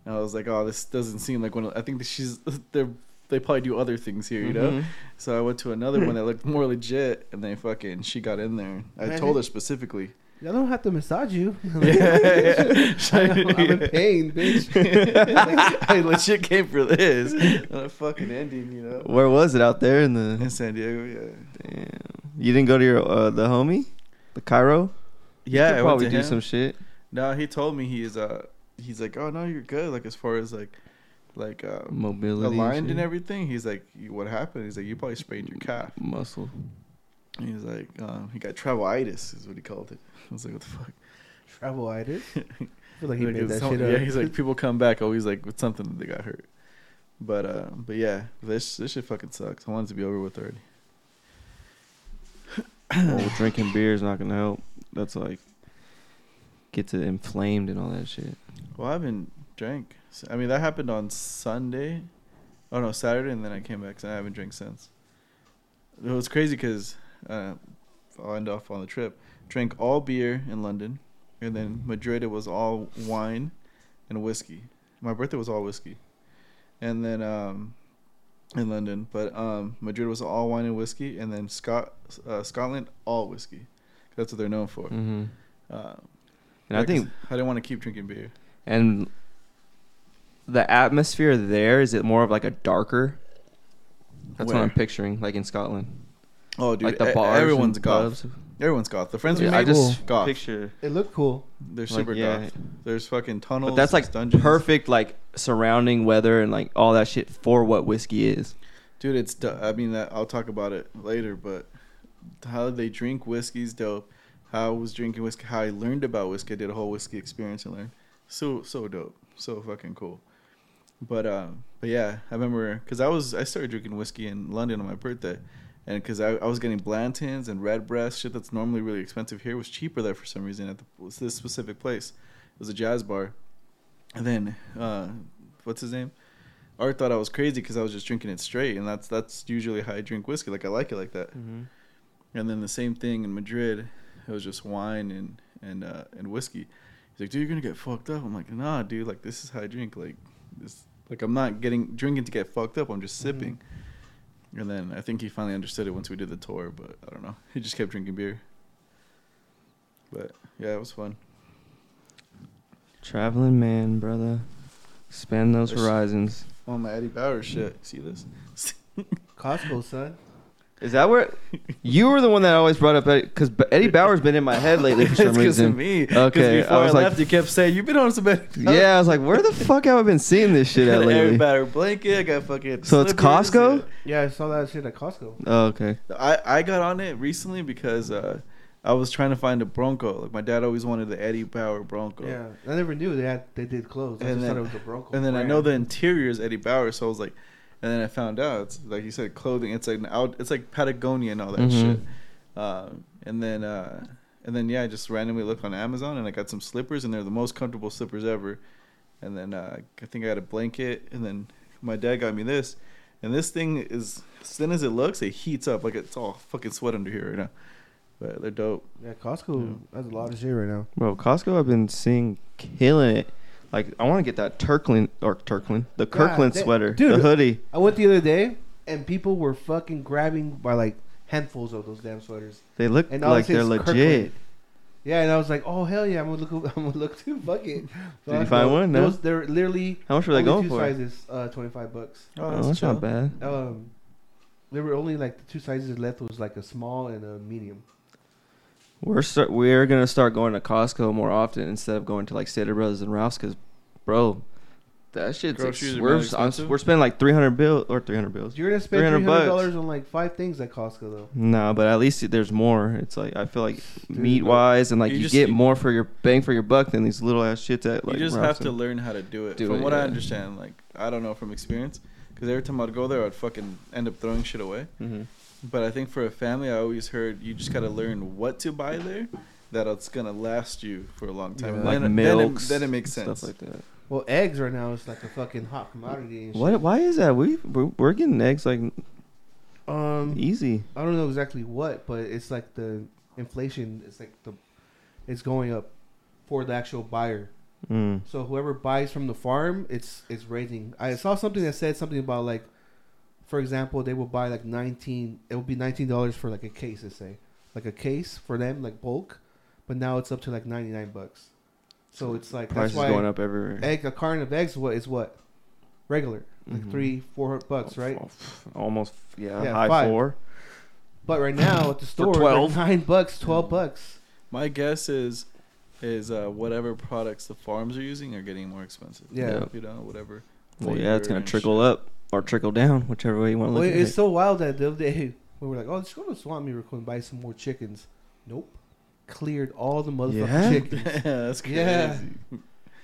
And I was like, oh, this doesn't seem like one of... I think that she's... They're... They probably do other things here, you mm-hmm. know? So I went to another one that looked more legit, and they fucking, she got in there. I Man, told her specifically. Y'all don't have to massage you. Like, yeah, yeah. I know, I'm in pain, bitch. Like, I legit came for this. I'm fucking ending, you know? Where was it? Out there in the... In San Diego, yeah. Damn. You didn't go to your uh, the homie? The Cairo? Yeah, I probably do him. Some shit. No, he told me he's, uh, he's like, oh, no, you're good. Like, as far as, like... Like uh, mobility aligned shit. And everything. He's like, what happened? He's like, you probably sprained your calf muscle. And he's like, um, he got travelitis is what he called it. I was like, what the fuck? Travelitis? I feel like he like made that shit up. Yeah, he's like, people come back always like with something that they got hurt. But uh, but yeah, this this shit fucking sucks. I wanted to be over with already. Well, drinking beer is not gonna help. That's like gets it inflamed and all that shit. Well, I've been drank. I mean, that happened on Sunday. Oh, no, Saturday, and then I came back, and I haven't drank since. It was crazy because uh, I'll end off on the trip. Drank all beer in London, and then Madrid, it was all wine and whiskey. My birthday was all whiskey. And then um, in London, but um, Madrid was all wine and whiskey, and then Scot- uh, Scotland, all whiskey. That's what they're known for. Mm-hmm. Um, and I think I didn't want to keep drinking beer. And... The atmosphere there, is it more of like a darker? That's Where? What I'm picturing, like in Scotland. Oh, dude. Like the bars. Everyone's goth. Clubs. Everyone's goth. The friends yeah, we made, I just goth. Picture. It looked cool. They're super like, yeah. goth. There's fucking tunnels. But that's like dungeons. Perfect like surrounding weather and like all that shit for what whiskey is. Dude, it's, I mean, that I'll talk about it later, but how they drink whiskey is dope. How I was drinking whiskey, how I learned about whiskey. I did a whole whiskey experience and learned. So, so dope. So fucking cool. But um, but yeah, I remember because I was I started drinking whiskey in London on my birthday, and because I, I was getting Blantons and Redbreast shit that's normally really expensive here was cheaper there for some reason at the, this specific place. It was a jazz bar, and then uh, what's his name? Art thought I was crazy because I was just drinking it straight, and that's that's usually how I drink whiskey. Like I like it like that. Mm-hmm. And then the same thing in Madrid, it was just wine and and uh, and whiskey. He's like, dude, you're gonna get fucked up. I'm like, nah, dude. Like this is how I drink. Like. This, like I'm not getting drinking to get fucked up. I'm just sipping, mm-hmm. and then I think he finally understood it once we did the tour. But I don't know. He just kept drinking beer. But yeah, it was fun. Traveling man, brother, expand those There's horizons. On my Eddie Bauer shit. See this? Costco, son. Is that where you were the one that I always brought up? Because Eddie Bauer's been in my head lately for some it's reason. It's me. Okay, before I, was I left, like, you kept saying you've been on some. Eddie Bauer. Yeah, I was like, where the fuck have I been seeing this shit at lately? Eddie Bauer blanket. I got fucking. So it's Costco. Yeah, I saw that shit at Costco. Oh, okay. I, I got on it recently because uh, I was trying to find a Bronco. Like my dad always wanted the Eddie Bauer Bronco. Yeah, I never knew they had they did clothes. I and just then, thought it was a Bronco. And then brand. I know the interior is Eddie Bauer, so I was like. And then I found out, it's like you said, clothing. It's like an out, it's like Patagonia and all that mm-hmm. shit. Um, and then, uh, And then, yeah, I just randomly looked on Amazon, and I got some slippers, and they're the most comfortable slippers ever. And then uh, I think I got a blanket, and then my dad got me this. And this thing is, as thin as it looks, it heats up. Like, it's all fucking sweat under here right now. But they're dope. Yeah, Costco yeah. has a lot of shit right now. Bro, Costco, I've been seeing killing it. Like, I want to get that Kirkland, or Kirkland, the Kirkland yeah, they, sweater, dude, the hoodie. I went the other day, and people were fucking grabbing by, like, handfuls of those damn sweaters. They look and like they're legit. Kirkland. Yeah, and I was like, oh, hell yeah, I'm going to look, I'm gonna look to fuck it. So did I you find one? No. Those, they're literally how much were they going two for? Sizes, uh, twenty-five bucks. Oh, that's, oh, that's not bad. Um, There were only, like, the two sizes left was, like, a small and a medium. We're start, we're going to start going to Costco more often instead of going to, like, Stater Brothers and Ralph's because, bro, that shit's ex- we're, I'm, we're spending, like, three hundred bills or three hundred bills. You're going to spend three hundred dollars on, like, five things at Costco, though. No, but at least there's more. It's, like, I feel like meat-wise and, like, you, you just, get you, more for your bang for your buck than these little-ass shits at, like, you just Ralph's have to learn how to do it. Do from it, what yeah. I understand, like, I don't know from experience. Because every time I'd go there, I'd fucking end up throwing shit away. Mm-hmm. But I think for a family, I always heard you just got to learn what to buy there that it's going to last you for a long time. Yeah, like then, milks, then, it, then it makes sense. Stuff like that. Well, eggs right now is like a fucking hot commodity and shit. What, why is that? We, we're, we're getting eggs like um, easy. I don't know exactly what, but it's like the inflation. It's like the it's going up for the actual buyer. Mm. So whoever buys from the farm, it's it's raising. I saw something that said something about like, for example, they will buy like nineteen. It would be nineteen dollars for like a case, let's say, like a case for them, like bulk. But now it's up to like ninety nine bucks. So it's like price that's is why going up everywhere. Egg a carton of eggs what is what regular like mm-hmm. three four bucks right? Almost yeah, yeah high five. four. But right now at the store, for twelve like nine bucks, twelve bucks. My guess is. Is uh, whatever products the farms are using are getting more expensive. Yeah. You know, whatever. Well, yeah, it's going to trickle shit. up or trickle down, whichever way you want to well, look at it. It's so wild that the other day we were like, oh, let's go to Swami real quick and buy some more chickens. Nope. Cleared all the motherfucking yeah. chickens. Yeah, that's crazy. Yeah.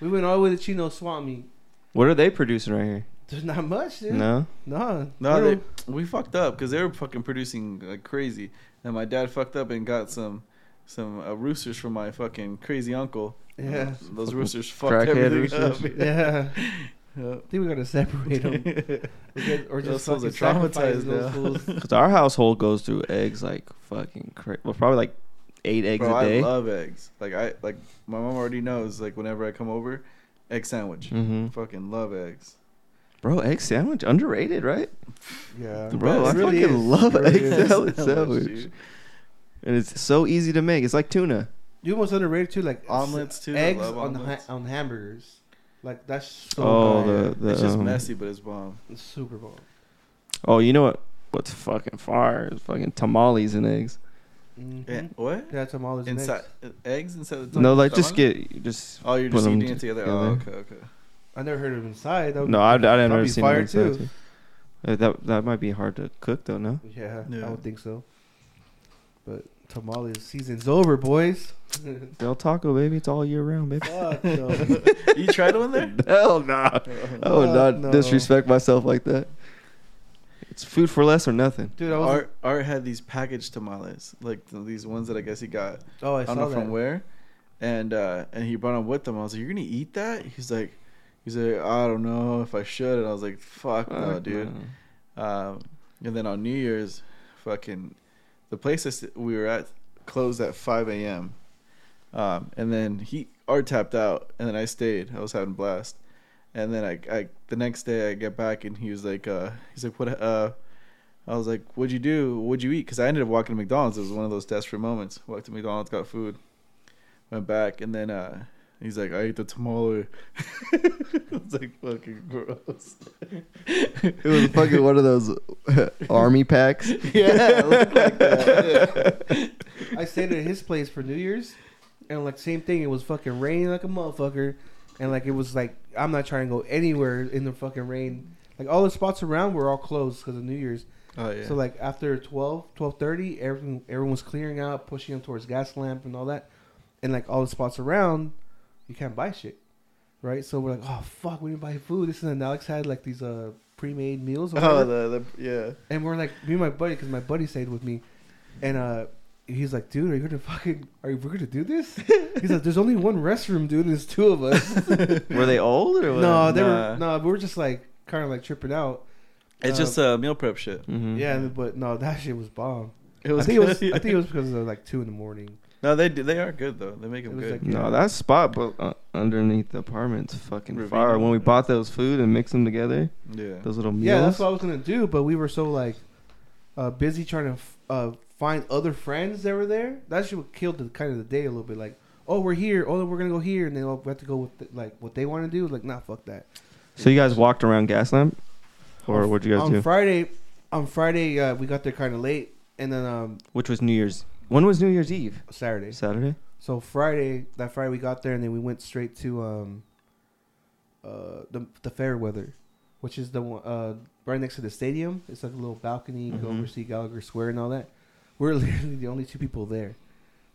We went all the way to Chino Swami. What are they producing right here? There's not much, dude. No? No. No, they, we fucked up because they were fucking producing like crazy. And my dad fucked up and got some... Some uh, roosters from my fucking crazy uncle. Yeah, uh, those roosters fucked everything roosters. up. Yeah, yeah. I think we gotta separate them. Get, or just those fucking traumatized those now. Because our household goes through eggs like fucking crazy. Well, probably like eight eggs Bro, a day. I love eggs. Like I like my mom already knows. Like whenever I come over, egg sandwich. Mm-hmm. Fucking love eggs. Bro, egg sandwich underrated, right? Yeah, bro, I really fucking is. love really egg is. sandwich. sandwich. And it's so easy to make. It's like tuna. You almost underrated too, like omelets too. Eggs I love on omelets. Ha- on hamburgers, like that's so. Oh, the, the, it's just um, messy, but it's bomb. It's super bomb. Oh, you know what? What's fucking fire? It's fucking tamales and eggs. Mm-hmm. Yeah, what? Yeah, tamales and Insi- eggs. Eggs instead of tamales. No, like tamales? just get just. Oh, you're just eating it together. together. Oh, okay, okay. I never heard of inside. That would no, be, I, I didn't never seen fire inside too. too. That that might be hard to cook though. No. Yeah, yeah. I don't think so. But tamales season's over, boys. Del Taco, baby. It's all year round, baby. Fuck no. You tried one there? Hell nah. I would not no. disrespect myself like that. It's food for less or nothing. Dude, I Art, Art had these packaged tamales, like these ones that I guess he got. Oh, I, I don't saw know that. From where. And uh, and he brought them with him. I was like, you're going to eat that? He's like, he's like, I don't know if I should. And I was like, fuck oh, no, dude. No. Um, and then on New Year's, fucking... The place we were at closed at five a.m. Um, and then he Art tapped out, and then I stayed. I was having a blast. And then I, I the next day I get back, and he was like, uh, he's like, what? Uh, I was like, what'd you do? What'd you eat? Because I ended up walking to McDonald's. It was one of those desperate moments. Walked to McDonald's, got food, went back, and then uh, he's like, I ate the tamale. It's like fucking gross. It was fucking one of those army packs. Yeah, it looked like that. Yeah. I stayed at his place for New Year's, and like same thing. It was fucking raining like a motherfucker, and like it was like I'm not trying to go anywhere in the fucking rain. Like all the spots around were all closed because of New Year's. Oh yeah. So like after twelve, twelve thirty, everyone everyone was clearing out, pushing them towards Gaslamp and all that, and like all the spots around. You can't buy shit, right? So we're like, oh fuck, we didn't buy food. This is and Alex had like these uh pre-made meals. Or oh, the, the yeah. And we're like, me and my buddy, because my buddy stayed with me, and uh he's like, dude, are you gonna fucking, are you, we're gonna do this? He's like, there's only one restroom, dude, and it's two of us. Were they old or what? No, they nah. were. No, we were just like kind of like tripping out. It's um, just a uh, meal prep shit. Mm-hmm. Yeah, but no, that shit was bomb. It was. I think good. it was. I think it was because it was like two in the morning. No, they do, they are good though. They make them good. Like, no, yeah. that spot, but uh, underneath the apartment's fucking Ravina. Fire. When we bought those food and mixed them together, yeah, those little meals. Yeah, that's what I was gonna do, but we were so like uh, busy trying to f- uh, find other friends that were there. That shit killed the kind of the day a little bit. Like, oh, we're here. Oh, we're gonna go here, and then oh, we have to go with the, like what they want to do. Like, nah, fuck that. So you guys walked around Gaslamp, or what'd you guys on do? On Friday, on Friday uh, we got there kind of late, and then um, which was New Year's. When was New Year's Eve? Saturday. Saturday. So Friday, that Friday we got there, and then we went straight to um, uh, the the Fairweather, which is the one uh, right next to the stadium. It's like a little balcony. You mm-hmm. go oversee Gallagher Square and all that. We're literally the only two people there.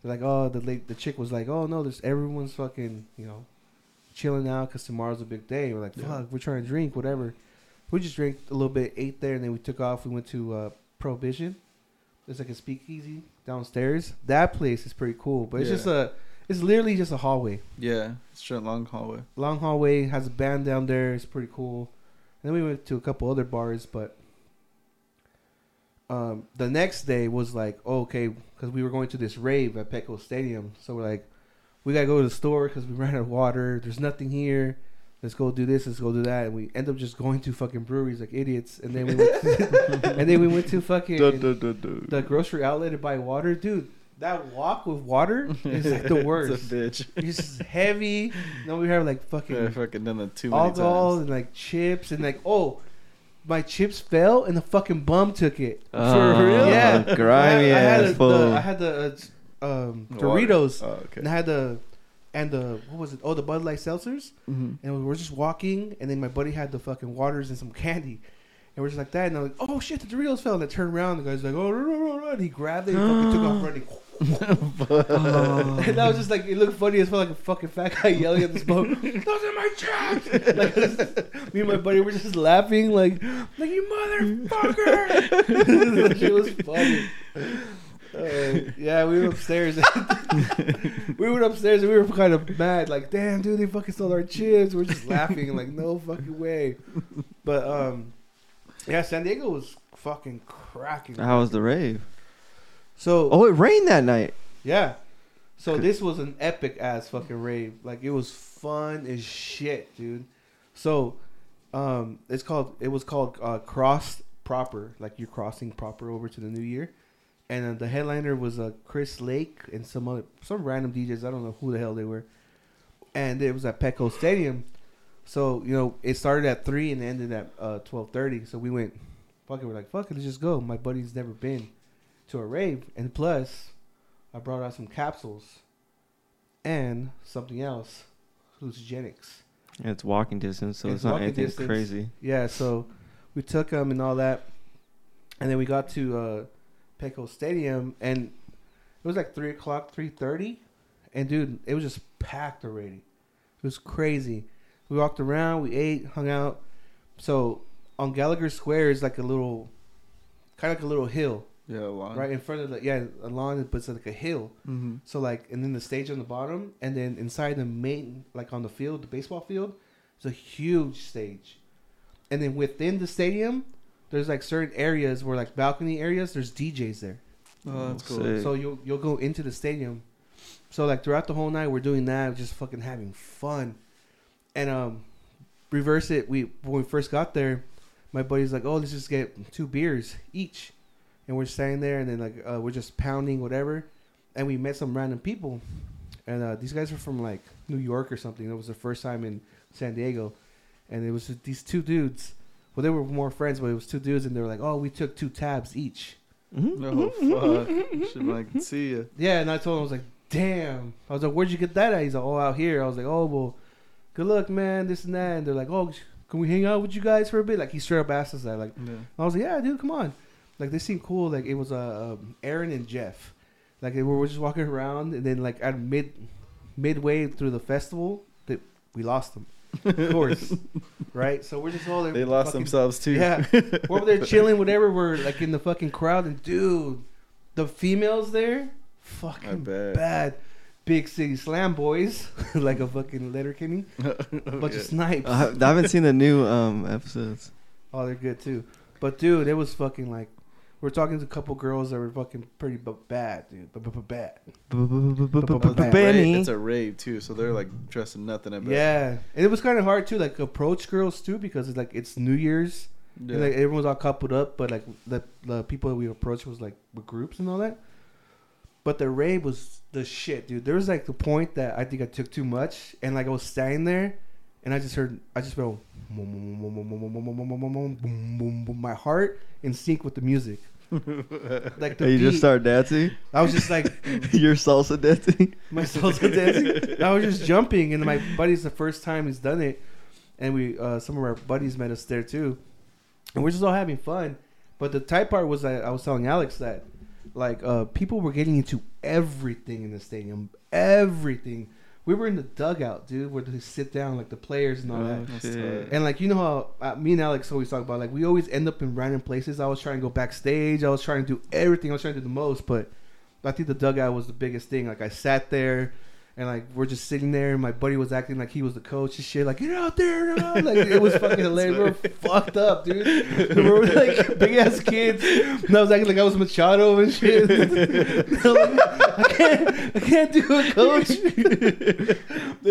They're like, oh, the late, the chick was like, oh no, there's everyone's fucking, you know, chilling out because tomorrow's a big day. We're like, fuck, yeah. we're trying to drink, whatever. We just drank a little bit, ate there, and then we took off. We went to uh, Prohibition. It's like a speakeasy downstairs. That place is pretty cool, but it's yeah. just a, it's literally just a hallway. Yeah, it's a long hallway. Long hallway, has a band down there. It's pretty cool. And then we went to a couple other bars, but um, the next day was like, oh, okay, because we were going to this rave at Petco Stadium. So we're like, we got to go to the store because we ran out of water. There's nothing here. Let's go do this. Let's go do that. And we end up just going to fucking breweries like idiots. And then we went to, and then we went to fucking duh, duh, duh, duh. the grocery outlet to buy water. Dude, that walk with water is like the worst. It's a bitch. It's just heavy. Then we have like fucking, yeah, fucking done it too many alcohol times. And like chips. And like, oh, my chips fell and the fucking bum took it. Oh, for real? Yeah. Grimy ass fool. I had the uh, um, Doritos. Oh, okay. And I had the... And the, what was it? Oh, the Bud Light seltzers. Mm-hmm. And we were just walking. And then my buddy had the fucking waters and some candy. And we're just like that. And I'm like, oh, shit, the Doritos fell. And I turned around. And the guy's like, oh, run, run, run. He grabbed it. And took off running. Oh. And I was just like, it looked funny. It felt like a fucking fat guy yelling at the smoke. Those are my chips. Like, just, me and my buddy were just laughing. Like, like you motherfucker. Like, it was funny. Uh, yeah, we went upstairs. we went upstairs and we were kind of mad. Like, damn, dude, they fucking stole our chips. We're just laughing. Like, no fucking way. But, um, yeah, San Diego was fucking cracking. How man. was the rave? So, oh, it rained that night. Yeah. So this was an epic ass fucking rave. Like, it was fun as shit, dude. So, um, it's called, it was called uh, Crossed Proper. Like, you're crossing proper over to the new year. And uh, the headliner was uh, Chris Lake and some other some random D Js. I don't know who the hell they were. And it was at Petco Stadium. So, you know, it started at three and ended at uh, twelve thirty. So we went, fuck it. We're like, fuck it, let's just go. My buddy's never been to a rave. And plus, I brought out some capsules and something else, hallucinogens. Yeah, it's walking distance, so it's, it's not anything distance. crazy. Yeah, so we took them and all that. And then we got to... Uh, Petco Stadium, and it was like three o'clock, three thirty, and dude, it was just packed already. It was crazy. We walked around, we ate, hung out. So on Gallagher Square is like a little, kind of like a little hill. Yeah, a lawn. Right in front of the, yeah, a lawn, but it's like a hill. Mm-hmm. So like, and then the stage on the bottom, and then inside the main, like on the field, the baseball field, it's a huge stage. And then within the stadium, there's like certain areas where like balcony areas, there's D Js there. Oh, that's cool. Sick. So you'll you'll go into the stadium. So like throughout the whole night we're doing that, we're just fucking having fun. And um reverse it, we when we first got there, my buddy's like, oh, let's just get two beers each. And we're standing there and then like uh, we're just pounding whatever. And we met some random people. And uh, these guys were from like New York or something. That was their first time in San Diego. And it was these two dudes. Well, they were more friends, but it was two dudes, and they were like, "Oh, we took two tabs each." Mm-hmm. Oh fuck! Should like see ya. Yeah, and I told him I was like, "Damn!" I was like, "Where'd you get that at?" He's like, "Oh, out here." I was like, "Oh, well, good luck, man. This and that." And they're like, "Oh, can we hang out with you guys for a bit?" Like he straight up asked us that. Like, yeah. I was like, "Yeah, dude, come on." Like they seemed cool. Like it was uh, um, Aaron and Jeff. Like they were just walking around, and then like at mid midway through the festival, that we lost them. Of course. Right? So we're just all there. They lost fucking, themselves too. Yeah. We're over there chilling, whatever. We're like in the fucking crowd. And dude, the females there fucking bad. Big City Slam Boys, like a fucking Letterkenny. A bunch yeah. of snipes. Uh, I haven't seen the new um, episodes. Oh, they're good too. But dude, it was fucking like, we're talking to a couple girls that were fucking pretty b- bad, dude. B- b- b- bad. B- b- b- b- b- bad. It's a rave too, so they're like dressed in nothing. At yeah, and it was kind of hard to like approach girls too because it's like it's New Year's, yeah. and like everyone's all coupled up. But like the, the people that we approached was like with groups and all that. But the rave was the shit, dude. There was like the point that I think I took too much, and like I was standing there, and I just heard, I just felt my heart in sync with the music. Like the and you beat. Just start dancing. I was just like your salsa dancing. My salsa dancing. I was just jumping, and my buddy's the first time he's done it, and we uh, some of our buddies met us there too, and we're just all having fun. But the tight part was that I was telling Alex that like uh, people were getting into everything in the stadium, everything. We were in the dugout, dude, where they sit down, like the players and all oh, that. Shit. And like, you know how uh, me and Alex always talk about, like we always end up in random places. I was trying to go backstage. I was trying to do everything. I was trying to do the most, but I think the dugout was the biggest thing. Like I sat there and like, we're just sitting there and my buddy was acting like he was the coach and shit. Like, get out there. No. Like it was fucking hilarious. We were fucked up, dude. We were like big ass kids. And I was acting like I was Machado and shit. I can't, I can't do it, coach. It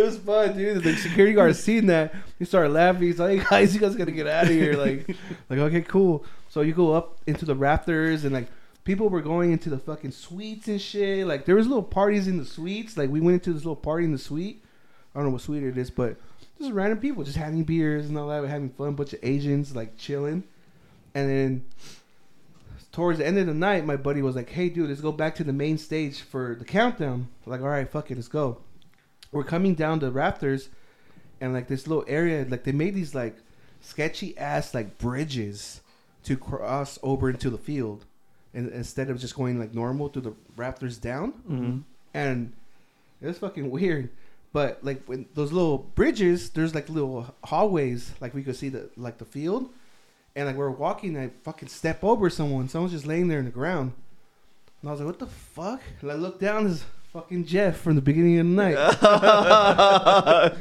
was fun, dude. The security guard seen that. He started laughing. He's like, hey, guys, you guys got to get out of here. Like, like, okay, cool. So you go up into the rafters and, like, people were going into the fucking suites and shit. Like, there was little parties in the suites. Like, we went into this little party in the suite. I don't know what suite it is, but just random people just having beers and all that. Having fun. Bunch of Asians, like, chilling. And then towards the end of the night, my buddy was like, hey, dude, let's go back to the main stage for the countdown. I'm like, all right, fuck it, let's go. We're coming down the rafters, and, like, this little area, like, they made these, like, sketchy-ass, like, bridges to cross over into the field. And instead of just going, like, normal through the rafters down. Mm-hmm. And it was fucking weird. But, like, when those little bridges, there's, like, little hallways. Like, we could see, the like, the field. And, like, we were walking, and I fucking step over someone. Someone's just laying there in the ground. And I was like, what the fuck? And I look down, there's fucking Jeff from the beginning of the night.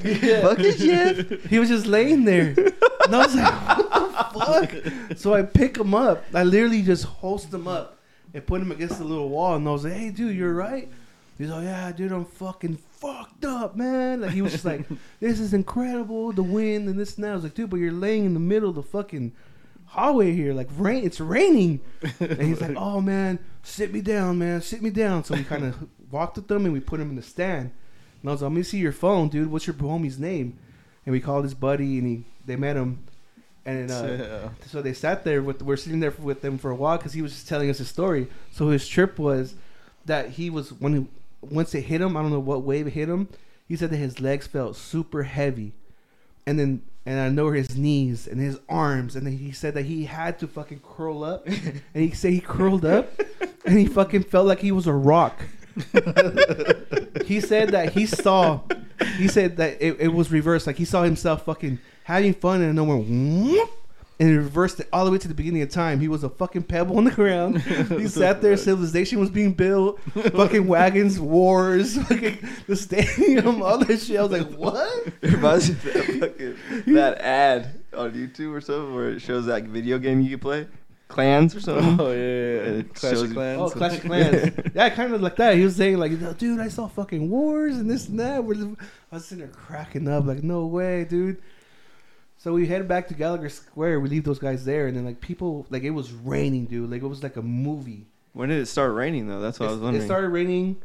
Yeah. Fucking Jeff. He was just laying there. And I was like, what the fuck? So I pick him up. I literally just hoist him up and put him against the little wall. And I was like, hey, dude, you're right. He's like, yeah, dude, I'm fucking fucked up, man. Like, he was just like, this is incredible, the wind and this and that. I was like, dude, but you're laying in the middle of the fucking hallway here, like rain, it's raining. And he's like, oh man, sit me down, man, sit me down. So we kind of walked with them and we put him in the stand. And I was like, let me see your phone, dude. What's your homie's name? And we called his buddy, and he they met him. And uh, yeah. so they sat there with we're sitting there with them for a while because he was just telling us his story. So his trip was that he was when he, once it hit him, I don't know what wave hit him. He said that his legs felt super heavy, and then. And I know his knees and his arms. And then he said that he had to fucking curl up. And he said he curled up. And he fucking felt like he was a rock. He said that he saw. He said that it, it was reversed. Like he saw himself fucking having fun. And then went whoop. And it reversed it all the way to the beginning of time. He was a fucking pebble on the ground. He sat there. Civilization was being built. Fucking wagons, wars, fucking the stadium, all this shit. I was like, what? It reminds me of that, fucking, that ad on YouTube or something where it shows that video game you can play. Clans or something. Oh, yeah, yeah, yeah. Clash of Clans. Oh, Clash of Clans. Yeah, kind of like that. He was saying, like, dude, I saw fucking wars and this and that. I was sitting there cracking up like, no way, dude. So we head back to Gallagher Square. We leave those guys there, and then like people, like it was raining, dude. Like it was like a movie. When did it start raining though? That's what it's, I was wondering. It started raining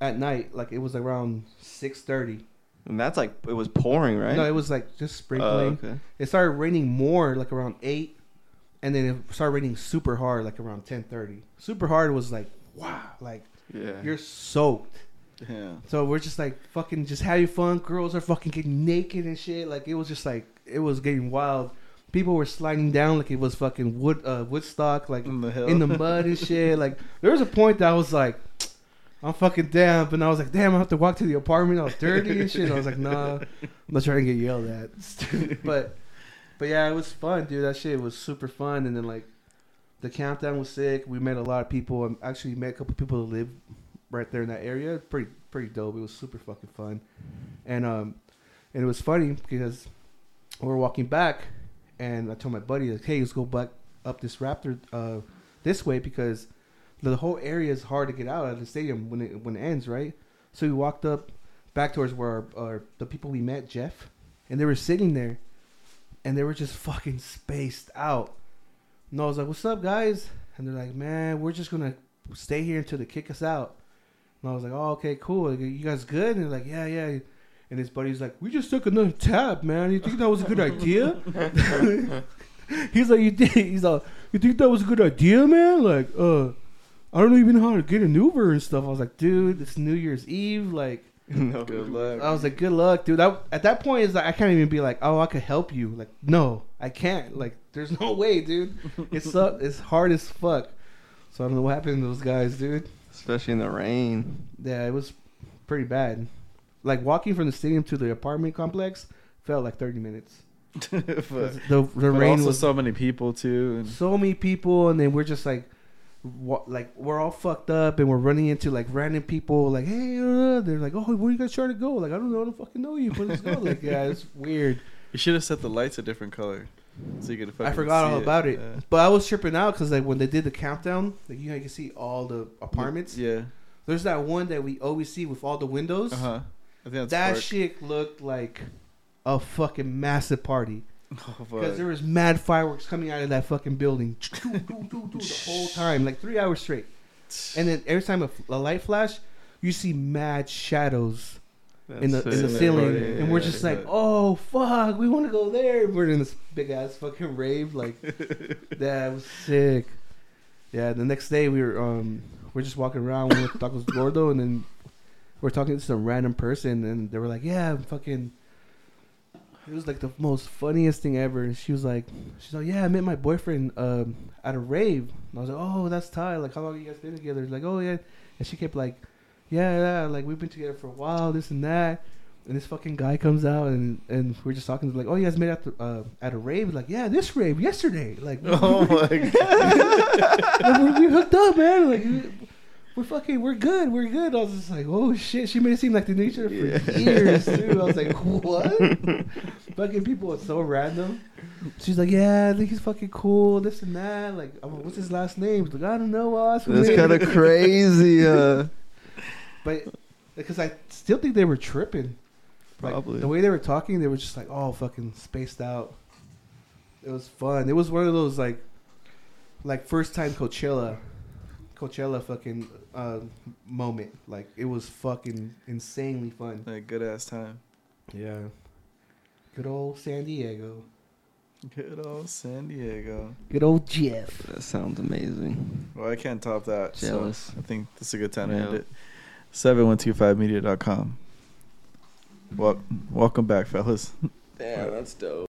at night. Like it was around six thirty. And that's like it was pouring, right? No, it was like just sprinkling. Oh, okay. It started raining more, like around eight, and then it started raining super hard, like around ten thirty. Super hard was like wow, like yeah. You're soaked. Yeah. So we're just like fucking just having fun. Girls are fucking getting naked and shit. Like it was just like. It was getting wild. People were sliding down like it was fucking wood, uh, Woodstock, like in the, in the mud and shit. Like there was a point that I was like, I'm fucking damp, and I was like, damn, I have to walk to the apartment. I was dirty and shit. I was like, nah, I'm not trying to get yelled at. but, but yeah, it was fun, dude. That shit was super fun. And then like, the countdown was sick. We met a lot of people. I actually met a couple people that live right there in that area. Pretty pretty dope. It was super fucking fun. And um, and it was funny because we were walking back, and I told my buddy, like, hey, let's go back up this Raptor uh, this way because the whole area is hard to get out of the stadium when it when it ends, right? So we walked up back towards where our, our, the people we met, Jeff, and they were sitting there, and they were just fucking spaced out. And I was like, what's up, guys? And they're like, man, we're just going to stay here until they kick us out. And I was like, oh, okay, cool. Like, you guys good? And they're like, yeah, yeah. And his buddy's like, we just took another tab, man. You think that was a good idea? He's like, you did. He's like, you think that was a good idea, man? Like, uh, I don't even know how to get an Uber and stuff. I was like, dude, it's New Year's Eve. Like, no. Good luck. I was like, good luck, dude. I, at that point, it's like, I can't even be like, oh, I could help you. Like, no, I can't. Like, there's no way, dude. It's up. It's hard as fuck. So I don't know what happened to those guys, dude. Especially in the rain. Yeah, it was pretty bad. Like, walking from the stadium to the apartment complex felt like thirty minutes. But, the the but rain also was so many people too. And so many people, and then we're just like, wa- like we're all fucked up, and we're running into like random people. Like, hey, uh, they're like, oh, where are you guys trying to go? Like, I don't know, I don't fucking know you, but let's go. Like, yeah, it's weird. You should have set the lights a different color. So you I forgot all it. about it, yeah. But I was tripping out because like when they did the countdown, like you know you can see all the apartments. Yeah, there's that one that we always see with all the windows. Uh huh. That park. Shit looked like a fucking massive party because oh, there was mad fireworks coming out of that fucking building the whole time, like three hours straight. And then every time a, a light flash, you see mad shadows. That's in the in the ceiling, yeah, and we're just yeah, like, oh fuck, we want to go there. We're in this big ass fucking rave, like that was sick. Yeah, the next day we were um we're just walking around with Tacos Gordo, and then we're talking to some random person, and they were like, yeah, I'm fucking. It was like the most funniest thing ever. And she was like, she's like, yeah, I met my boyfriend um at a rave. And I was like, oh, that's Ty. Like, how long have you guys been together? Like, oh yeah, and she kept like. Yeah, yeah, like we've been together for a while, this and that, and this fucking guy comes out and, and we're just talking to him, like, oh, you guys met at the, uh, at a rave, like, yeah, this rave yesterday, like, oh my god, we hooked up, man, like, we're fucking, we're good, we're good. I was just like, oh shit, she made it seem like they knew each other for yeah. years, dude. I was like, what? Fucking people are so random. She's like, yeah, I think he's fucking cool, this and that, like, I'm like, what's his last name? She's like, I don't know, Oscar. That's kind of crazy, uh. But because I still think they were tripping. Probably. Like, the way they were talking, they were just like, oh, fucking spaced out. It was fun. It was one of those, like, like first time Coachella. Coachella fucking uh, moment. Like, it was fucking insanely fun. Like, good ass time. Yeah. Good old San Diego. Good old San Diego. Good old Jeff. That sounds amazing. Well, I can't top that. Jealous. So I think this is a good time yeah. to end it. seven one two five media dot com. Well, welcome back, fellas. Damn, that's dope.